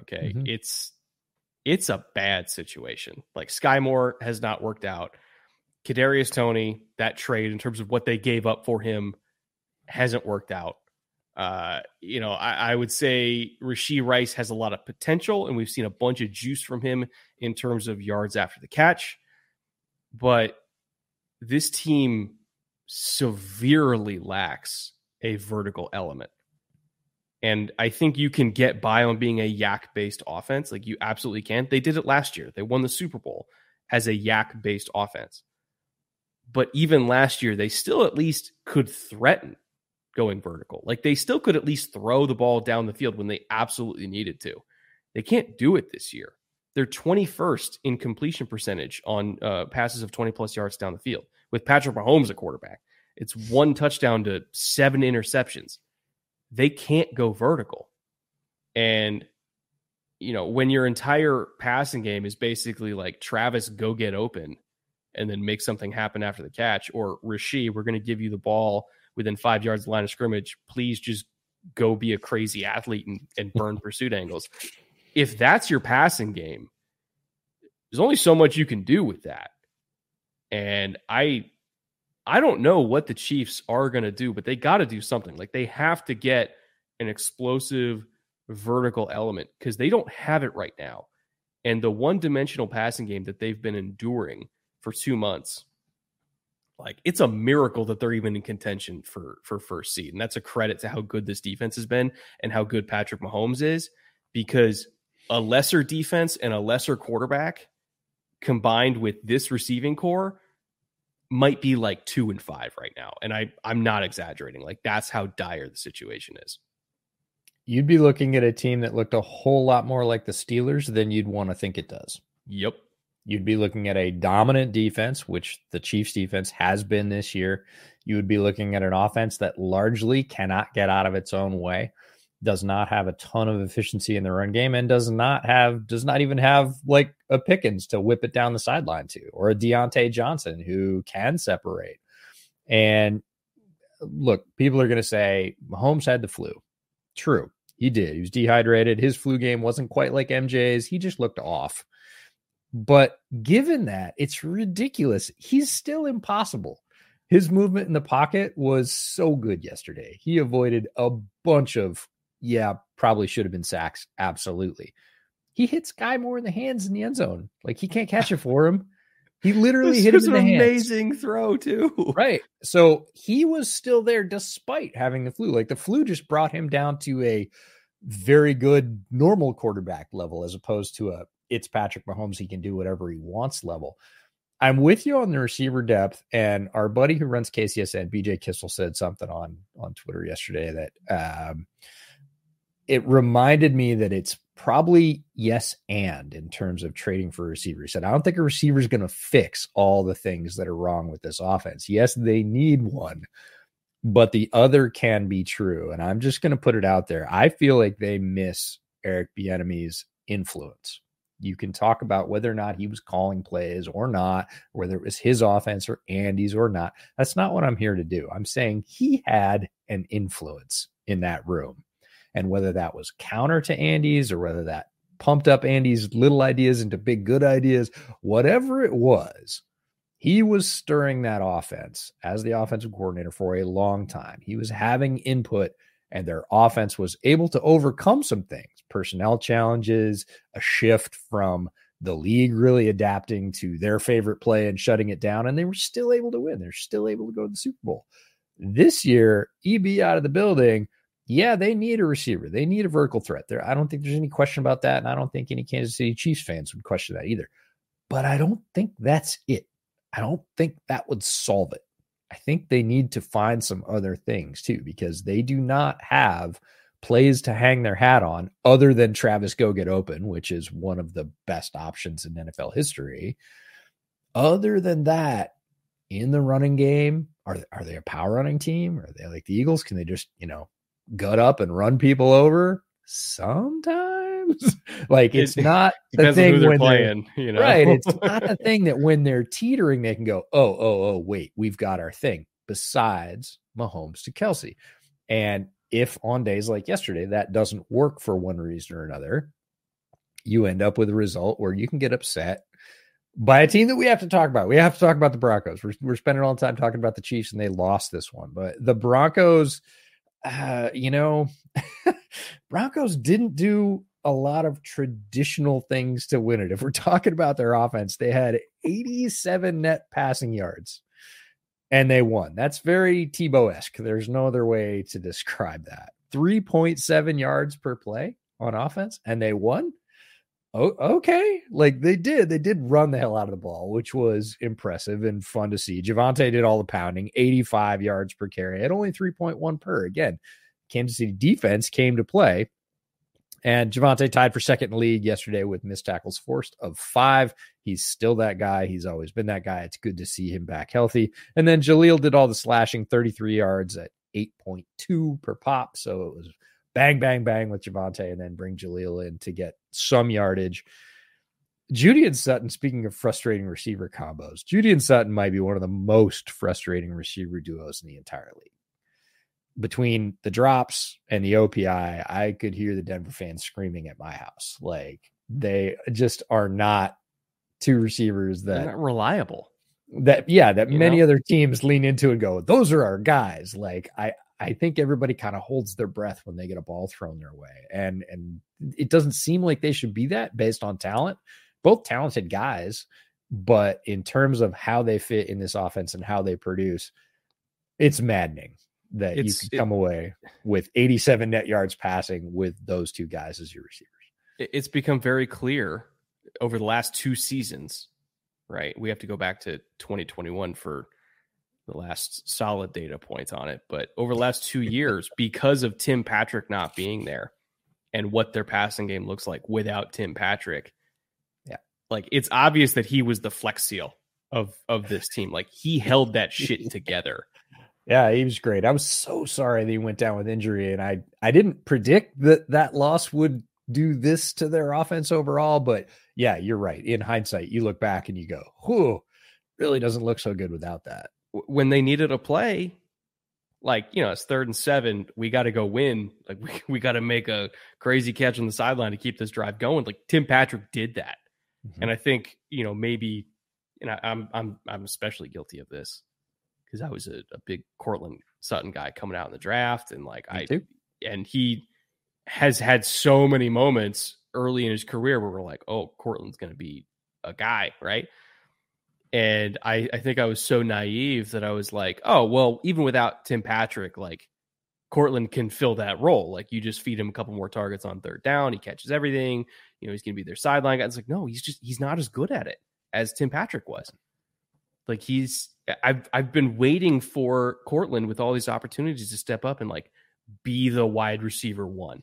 Okay. Mm-hmm. It's it's a bad situation. Like, Sky Moore has not worked out. Kadarius Toney, that trade in terms of what they gave up for him, hasn't worked out. Uh, you know, I, I would say Rasheed Rice has a lot of potential, and we've seen a bunch of juice from him in terms of yards after the catch. But this team severely lacks a vertical element. And I think you can get by on being a yak-based offense. Like, you absolutely can. They did it last year. They won the Super Bowl as a yak-based offense. But even last year, they still at least could threaten going vertical. Like, they still could at least throw the ball down the field when they absolutely needed to. They can't do it this year. They're twenty-first in completion percentage on uh, passes of twenty-plus yards down the field. With Patrick Mahomes a quarterback, it's one touchdown to seven interceptions. They can't go vertical. And, you know, when your entire passing game is basically like, Travis, go get open and then make something happen after the catch, or Rasheed, we're going to give you the ball within five yards of the line of scrimmage. Please just go be a crazy athlete and, and burn pursuit angles. If that's your passing game, there's only so much you can do with that. And I, I don't know what the Chiefs are going to do, but they got to do something. Like, they have to get an explosive vertical element, because they don't have it right now. And the one dimensional passing game that they've been enduring for two months, like, it's a miracle that they're even in contention for, for first seed. And that's a credit to how good this defense has been and how good Patrick Mahomes is, because a lesser defense and a lesser quarterback combined with this receiving core might be like two and five right now. And I, I'm not exaggerating. Like, that's how dire the situation is. You'd be looking at a team that looked a whole lot more like the Steelers than you'd want to think it does. Yep. You'd be looking at a dominant defense, which the Chiefs defense has been this year. You would be looking at an offense that largely cannot get out of its own way, does not have a ton of efficiency in the run game, and does not have, does not even have like a Pickens to whip it down the sideline to, or a Deontay Johnson who can separate. And look, people are going to say Mahomes had the flu. True. He did. He was dehydrated. His flu game wasn't quite like M J's. He just looked off. But given that, it's ridiculous. He's still impossible. His movement in the pocket was so good yesterday. He avoided a bunch of, yeah, probably should have been sacks. Absolutely. He hit Sky Moore in the hands in the end zone. Like, he can't catch it for him. He literally hit him in the hands. This was an amazing throw, too. Right. So he was still there despite having the flu. Like, the flu just brought him down to a very good normal quarterback level, as opposed to a, it's Patrick Mahomes, he can do whatever he wants level. I'm with you on the receiver depth, and our buddy who runs K C S N, B J Kissel, said something on, on Twitter yesterday that um, it reminded me that it's probably yes and in terms of trading for a receiver. He said, I don't think a receiver is going to fix all the things that are wrong with this offense. Yes, they need one, but the other can be true, and I'm just going to put it out there. I feel like they miss Eric Bieniemy's influence. You can talk about whether or not he was calling plays or not, whether it was his offense or Andy's or not. That's not what I'm here to do. I'm saying he had an influence in that room. And whether that was counter to Andy's or whether that pumped up Andy's little ideas into big, good ideas, whatever it was, he was stirring that offense as the offensive coordinator for a long time. He was having input, and their offense was able to overcome some things, personnel challenges, a shift from the league really adapting to their favorite play and shutting it down. And they were still able to win. They're still able to go to the Super Bowl. This year, E B out of the building. Yeah, they need a receiver. They need a vertical threat there. I don't think there's any question about that. And I don't think any Kansas City Chiefs fans would question that either, but I don't think that's it. I don't think that would solve it. I think they need to find some other things too, because they do not have plays to hang their hat on other than Travis go get open, which is one of the best options in N F L history. Other than that, in the running game, are, are they a power running team? Are they like the Eagles? Can they just, you know, gut up and run people over? Sometimes like it's it, not the thing when they're playing, you know, right. It's not the thing that when they're teetering, they can go, Oh, Oh, Oh, wait, we've got our thing besides Mahomes to Kelce. And if on days like yesterday, that doesn't work for one reason or another, you end up with a result where you can get upset by a team that we have to talk about. We have to talk about the Broncos. We're, we're spending all the time talking about the Chiefs, and they lost this one. But the Broncos, uh, you know, Broncos didn't do a lot of traditional things to win it. If we're talking about their offense, they had eighty-seven net passing yards. And they won. That's very Tebow-esque. There's no other way to describe that. three point seven yards per play on offense, and they won? Oh, okay. Like, they did. They did run the hell out of the ball, which was impressive and fun to see. Javonte did all the pounding, eighty-five yards per carry at only three point one per. Again, Kansas City defense came to play, and Javonte tied for second in the league yesterday with missed tackles forced of five. He's still that guy. He's always been that guy. It's good to see him back healthy. And then Jaleel did all the slashing, thirty-three yards at eight point two per pop. So it was bang, bang, bang with Javonte, and then bring Jaleel in to get some yardage. Judy and Sutton, speaking of frustrating receiver combos, Judy and Sutton might be one of the most frustrating receiver duos in the entire league. Between the drops and the O P I, I could hear the Denver fans screaming at my house. Like, they just are not two receivers that not reliable that, yeah, that you many know? Other teams lean into and go, those are our guys. Like, I, I think everybody kind of holds their breath when they get a ball thrown their way. And, and it doesn't seem like they should be that based on talent, both talented guys, but in terms of how they fit in this offense and how they produce, it's maddening that it's, you can come it, away with eighty-seven net yards passing with those two guys as your receivers. It's become very clear over the last two seasons, right? We have to go back to twenty twenty-one for the last solid data points on it. But over the last two years, because of Tim Patrick not being there and what their passing game looks like without Tim Patrick, yeah, like it's obvious that he was the Flex Seal of, of this team. Like, he held that shit together. Yeah, he was great. I was so sorry that he went down with injury, and I, I didn't predict that that loss would do this to their offense overall, but yeah, you're right. In hindsight, you look back and you go, whew, really doesn't look so good without that. When they needed a play, like, you know, it's third and seven, we got to go win. Like, we, we got to make a crazy catch on the sideline to keep this drive going. Like, Tim Patrick did that. Mm-hmm. And I think, you know, maybe, and I, I'm, I'm, I'm especially guilty of this because I was a, a big Cortland Sutton guy coming out in the draft. And like, Me I, too. and he has had so many moments early in his career where we're like, oh, Cortland's going to be a guy, right? And I, I think I was so naive that I was like, oh, well, even without Tim Patrick, like, Cortland can fill that role. Like, you just feed him a couple more targets on third down. He catches everything. You know, he's going to be their sideline guy. It's like, no, he's just, he's not as good at it as Tim Patrick was. Like, he's, I've, I've been waiting for Cortland with all these opportunities to step up and like be the wide receiver one.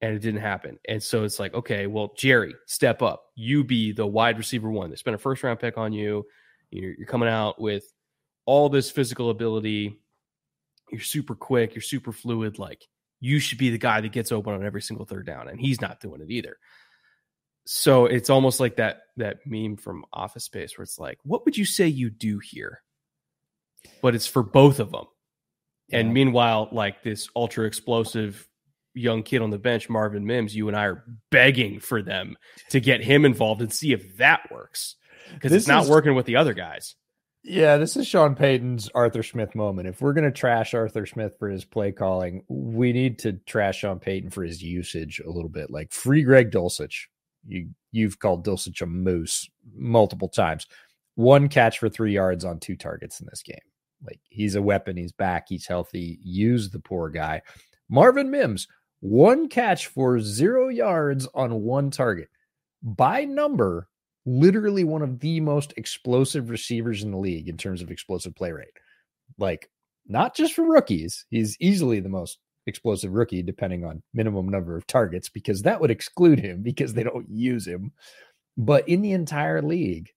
And it didn't happen. And so it's like, okay, well, Jerry, step up. You be the wide receiver one. They spent a first round pick on you. You're, you're coming out with all this physical ability. You're super quick. You're super fluid. Like, you should be the guy that gets open on every single third down. And he's not doing it either. So it's almost like that, that meme from Office Space where it's like, what would you say you do here? But it's for both of them. Yeah. And meanwhile, like, this ultra explosive young kid on the bench, Marvin Mims, you and I are begging for them to get him involved and see if that works, because it's not is, working with the other guys. Yeah, this is Sean Payton's Arthur Smith moment. If we're going to trash Arthur Smith for his play calling, we need to trash Sean Payton for his usage a little bit. Like, free Greg Dulcich. You, you've called Dulcich a moose multiple times. One catch for three yards on two targets in this game. Like, he's a weapon. He's back. He's healthy. Use the poor guy. Marvin Mims, one catch for zero yards on one target. By number, literally one of the most explosive receivers in the league in terms of explosive play rate. Like, not just for rookies. He's easily the most explosive rookie, depending on minimum number of targets, because that would exclude him because they don't use him. But in the entire league,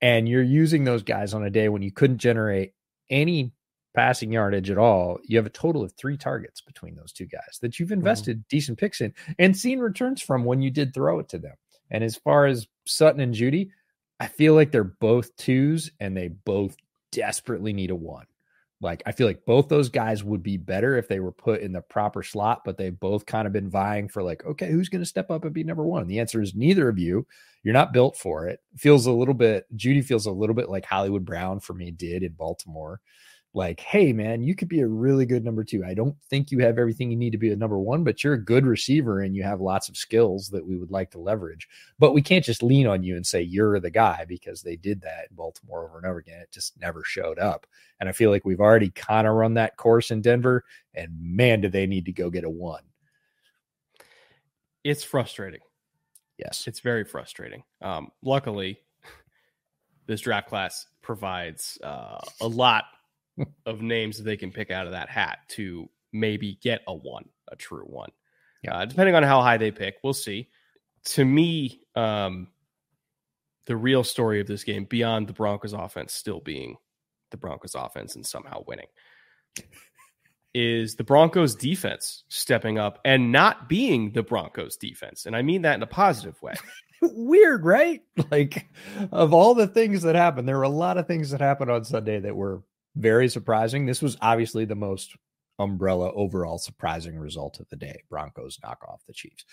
and you're using those guys on a day when you couldn't generate any passing yardage at all, you have a total of three targets between those two guys that you've invested mm-hmm. decent picks in and seen returns from when you did throw it to them. And as far as Sutton and Judy, I feel like they're both twos and they both desperately need a one. Like, I feel like both those guys would be better if they were put in the proper slot, but they've both kind of been vying for, like, okay, who's going to step up and be number one? And the answer is neither of you. You're not built for it. Feels a little bit, Judy feels a little bit like Hollywood Brown for me did in Baltimore. Like, hey, man, you could be a really good number two. I don't think you have everything you need to be a number one, but you're a good receiver and you have lots of skills that we would like to leverage. But we can't just lean on you and say you're the guy, because they did that in Baltimore over and over again. It just never showed up. And I feel like we've already kind of run that course in Denver, and man, do they need to go get a one. It's frustrating. Yes. It's very frustrating. Um, luckily, this draft class provides uh, a lot of names that they can pick out of that hat to maybe get a one, a true one. Yeah. Uh, depending on how high they pick, we'll see. To me, um, the real story of this game, beyond the Broncos offense still being the Broncos offense and somehow winning, is the Broncos defense stepping up and not being the Broncos defense. And I mean that in a positive way. Weird, right? Like, of all the things that happened, there were a lot of things that happened on Sunday that were very surprising. This was obviously the most umbrella overall surprising result of the day. Broncos knock off the Chiefs.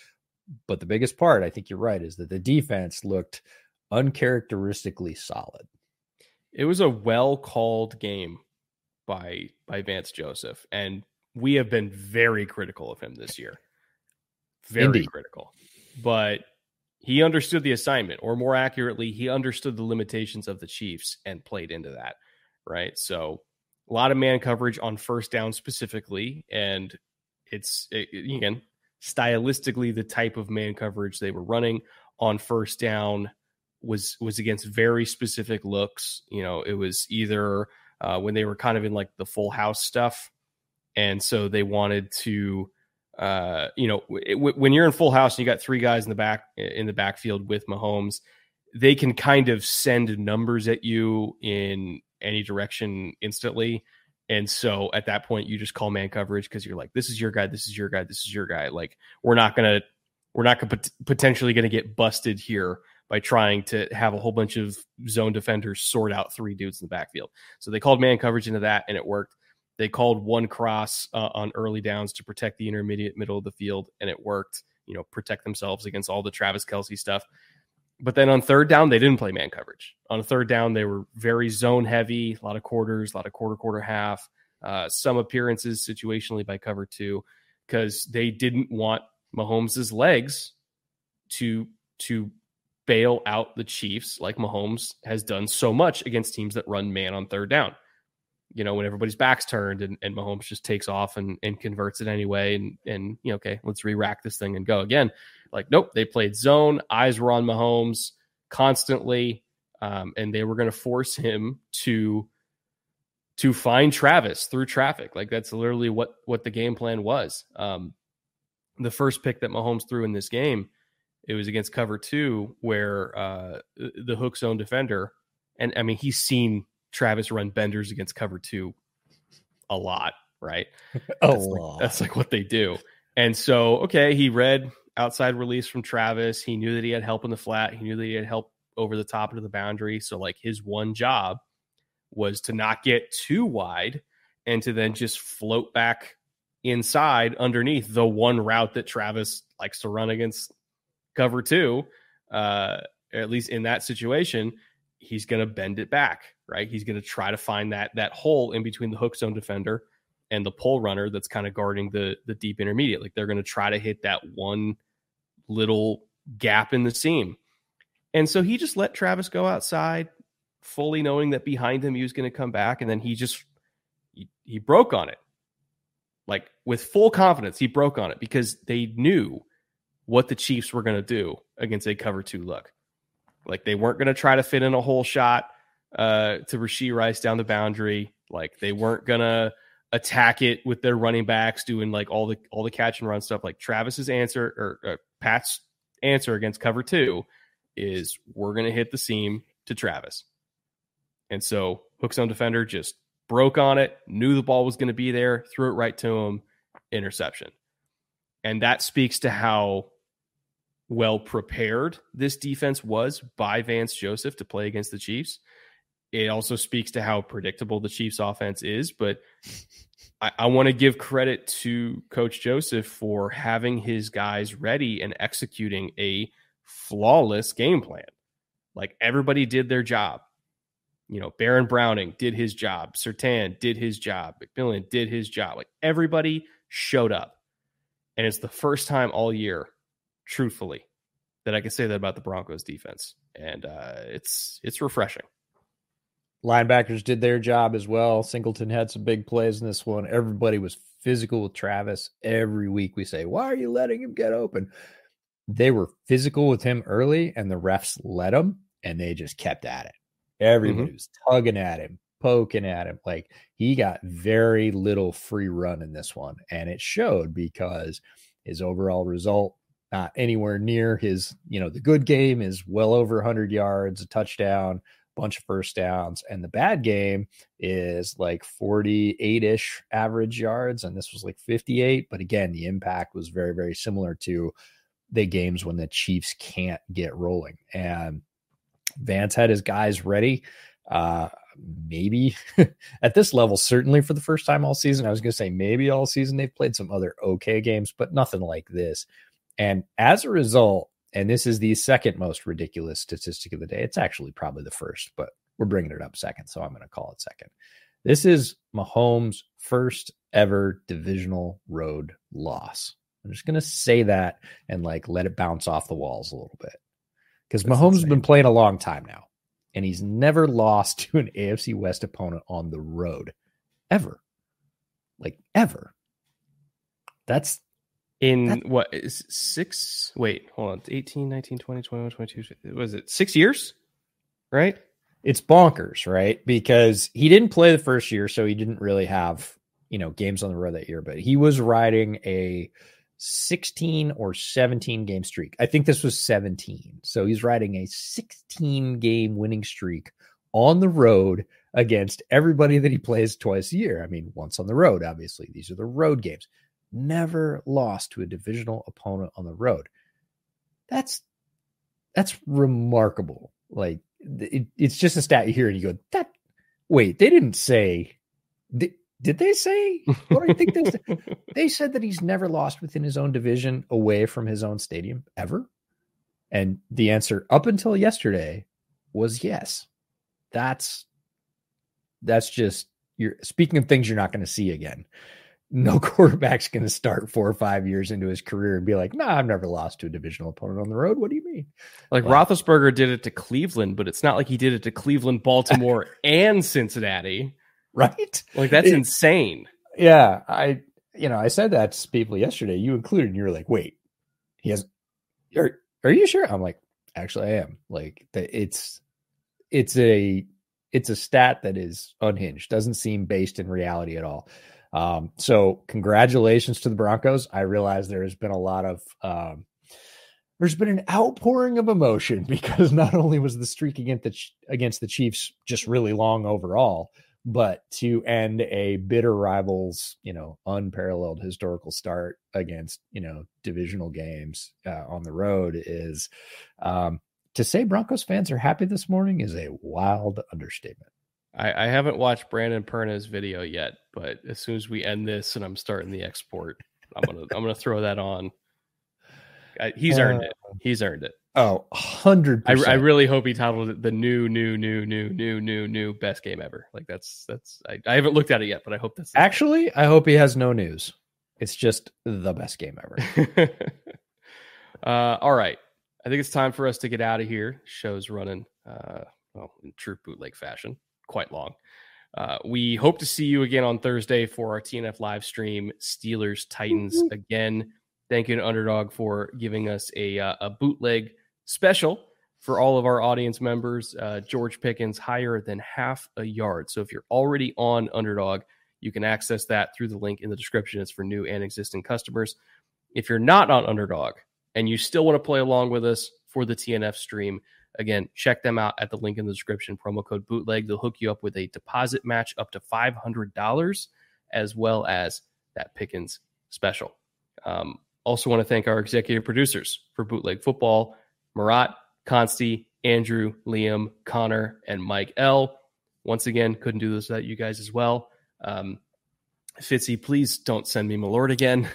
But the biggest part, I think you're right, is that the defense looked uncharacteristically solid. It was a well-called game by by Vance Joseph, and we have been very critical of him this year. Very Indeed. critical. But he understood the assignment, or more accurately, he understood the limitations of the Chiefs and played into that. Right. So a lot of man coverage on first down specifically. And it's, it, again, stylistically, the type of man coverage they were running on first down was was against very specific looks. You know, it was either uh, when they were kind of in like the full house stuff. And so they wanted to, uh, you know, it, w- when you're in full house and you got three guys in the back in the backfield with Mahomes, they can kind of send numbers at you in any direction instantly. And so at that point you just call man coverage, because you're like, this is your guy, this is your guy, this is your guy. Like, we're not gonna we're not gonna pot- potentially gonna get busted here by trying to have a whole bunch of zone defenders sort out three dudes in the backfield. So they called man coverage into that, and it worked. They called one cross uh, on early downs to protect the intermediate middle of the field, and it worked. You know, protect themselves against all the Travis Kelce stuff. But then on third down, they didn't play man coverage. On third down, they were very zone heavy, a lot of quarters, a lot of quarter, quarter, half, uh, some appearances situationally by cover two, because they didn't want Mahomes' legs to, to bail out the Chiefs like Mahomes has done so much against teams that run man on third down. You know, when everybody's back's turned and, and Mahomes just takes off and, and converts it anyway. And, and, you know, okay, let's re-rack this thing and go again. Like, nope, they played zone. Eyes were on Mahomes constantly. Um, and they were going to force him to, to find Travis through traffic. Like, that's literally what, what the game plan was. Um, the first pick that Mahomes threw in this game, it was against cover two, where uh, the hook zone defender. And I mean, he's seen Travis run benders against cover two a lot, right? a that's lot. Like, that's like what they do. And so, okay, he read outside release from Travis. He knew that he had help in the flat. He knew that he had help over the top into the boundary. So like, his one job was to not get too wide and to then just float back inside underneath the one route that Travis likes to run against cover two, uh, at least in that situation, he's going to bend it back, right? He's going to try to find that that hole in between the hook zone defender and the pull runner that's kind of guarding the the deep intermediate. Like, they're going to try to hit that one little gap in the seam. And so he just let Travis go outside, fully knowing that behind him he was going to come back, and then he just he, he broke on it. Like, with full confidence, he broke on it because they knew what the Chiefs were going to do against a cover two look. Like, they weren't going to try to fit in a whole shot uh, to Rasheed Rice down the boundary. Like, they weren't going to attack it with their running backs doing like all the all the catch and run stuff. Like, Travis's answer or uh, Pat's answer against cover two is, we're going to hit the seam to Travis. And so hook zone defender just broke on it, knew the ball was going to be there, threw it right to him, interception. And that speaks to how well prepared this defense was by Vance Joseph to play against the Chiefs. It also speaks to how predictable the Chiefs offense is, but I, I want to give credit to Coach Joseph for having his guys ready and executing a flawless game plan. Like, everybody did their job. You know, Baron Browning did his job. Surtain did his job. McMillan did his job. Like, everybody showed up. And it's the first time all year, truthfully, that I can say that about the Broncos defense. And uh, it's it's refreshing. Linebackers did their job as well. Singleton had some big plays in this one. Everybody was physical with Travis. Every week we say, why are you letting him get open? They were physical with him early, and the refs let him, and they just kept at it. Everybody mm-hmm. was tugging at him, poking at him. Like, he got very little free run in this one, and it showed because his overall result, not anywhere near his, you know, the good game is well over one hundred yards, a touchdown, bunch of first downs, and the bad game is like forty-eight-ish average yards, and this was like fifty-eight. But again, the impact was very, very similar to the games when the Chiefs can't get rolling. And Vance had his guys ready. Uh, maybe at this level, certainly for the first time all season. I was going to say maybe all season. They've played some other okay games, but nothing like this. And as a result, and this is the second most ridiculous statistic of the day. It's actually probably the first, but we're bringing it up second, so I'm going to call it second. This is Mahomes' first ever divisional road loss. I'm just going to say that and like let it bounce off the walls a little bit. Because Mahomes has been playing a long time now, and he's never lost to an A F C West opponent on the road, ever. Like, ever. That's in that, what is six? Wait, hold on. eighteen, nineteen, twenty, twenty-one, twenty-two. Was it six years? Right? It's bonkers, right? Because he didn't play the first year, so he didn't really have, you know, games on the road that year, but he was riding a sixteen or seventeen game streak. I think this was seventeen. So he's riding a sixteen game winning streak on the road against everybody that he plays twice a year. I mean, once on the road, obviously, these are the road games. Never lost to a divisional opponent on the road. That's, that's remarkable. Like, it, it's just a stat you hear and you go, that wait, they didn't say they, Did they say? What do you think they said? They said that he's never lost within his own division away from his own stadium ever. And the answer up until yesterday was yes. That's that's just you're speaking of things you're not going to see again. No quarterback's going to start four or five years into his career and be like, "Nah, I've never lost to a divisional opponent on the road." What do you mean? Like, like Roethlisberger did it to Cleveland, but it's not like he did it to Cleveland, Baltimore, and Cincinnati. Right? Like, that's it, insane. Yeah. I, you know, I said that to people yesterday, you included, and you were like, wait, he has, are, are you sure? I'm like, actually I am. Like, it's, it's a, it's a stat that is unhinged. Doesn't seem based in reality at all. Um, so congratulations to the Broncos. I realize there has been a lot of, um, there's been an outpouring of emotion because not only was the streak against the, against the Chiefs just really long overall, but to end a bitter rival's, you know, unparalleled historical start against, you know, divisional games uh, on the road is um, to say Broncos fans are happy this morning is a wild understatement. I, I haven't watched Brandon Perna's video yet, but as soon as we end this and I'm starting the export, I'm gonna I'm gonna throw that on. I, he's earned uh, it. He's earned it. Oh, one hundred percent. I, I really hope he titled it the new, new, new, new, new, new, new best game ever. Like that's that's. I, I haven't looked at it yet, but I hope that's actually. It. I hope he has no news. It's just the best game ever. uh, all right, I think it's time for us to get out of here. Show's running, uh, well, in true bootleg fashion, quite long. Uh, we hope to see you again on Thursday for our T N F live stream, Steelers Titans mm-hmm. again. Thank you to Underdog for giving us a uh, a bootleg special for all of our audience members. Uh, George Pickens higher than half a yard. So if you're already on Underdog, you can access that through the link in the description. It's for new and existing customers. If you're not on Underdog and you still want to play along with us for the T N F stream, again, check them out at the link in the description. Promo code bootleg. They'll hook you up with a deposit match up to five hundred dollars, as well as that Pickens special. Um, Also want to thank our executive producers for Bootleg Football, Marat, Consti, Andrew, Liam, Connor, and Mike L. Once again, couldn't do this without you guys as well. Um, Fitzy, please don't send me Malort again.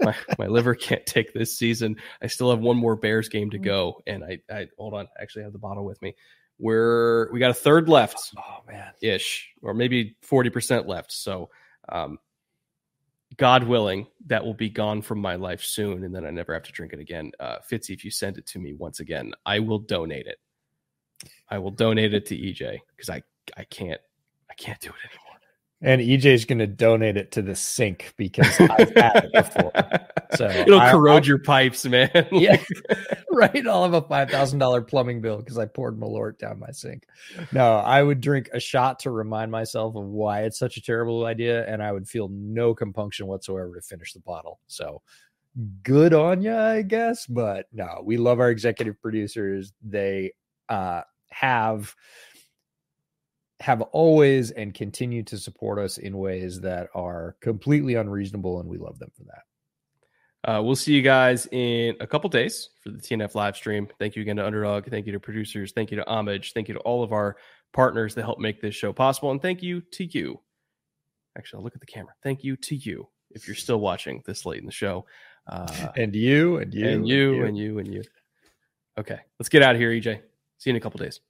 my, my liver can't take this season. I still have one more Bears game to go, and I, I hold on, I actually have the bottle with me. We're we got a third left, oh man, ish, or maybe forty percent left. So, um. God willing, that will be gone from my life soon, and then I never have to drink it again. Uh, Fitzy, if you send it to me once again, I will donate it. I will donate it to E J because I, I can't I can't do it anymore. And E J's going to donate it to the sink because I've had it before. So it'll I, corrode I, your pipes, man. Like, yeah, right. I'll have a five thousand dollars plumbing bill because I poured Malort down my sink. No, I would drink a shot to remind myself of why it's such a terrible idea, and I would feel no compunction whatsoever to finish the bottle. So good on you, I guess. But no, we love our executive producers. They uh, have... have always and continue to support us in ways that are completely unreasonable, and we love them for that. Uh, we'll see you guys in a couple days for the T N F live stream. Thank you again to Underdog. Thank you to producers. Thank you to Homage. Thank you to all of our partners that help make this show possible. And thank you to you. Actually, I'll look at the camera. Thank you to you if you're still watching this late in the show. Uh, and you, and you, and you, and you, and you. Okay, let's get out of here, E J. See you in a couple days.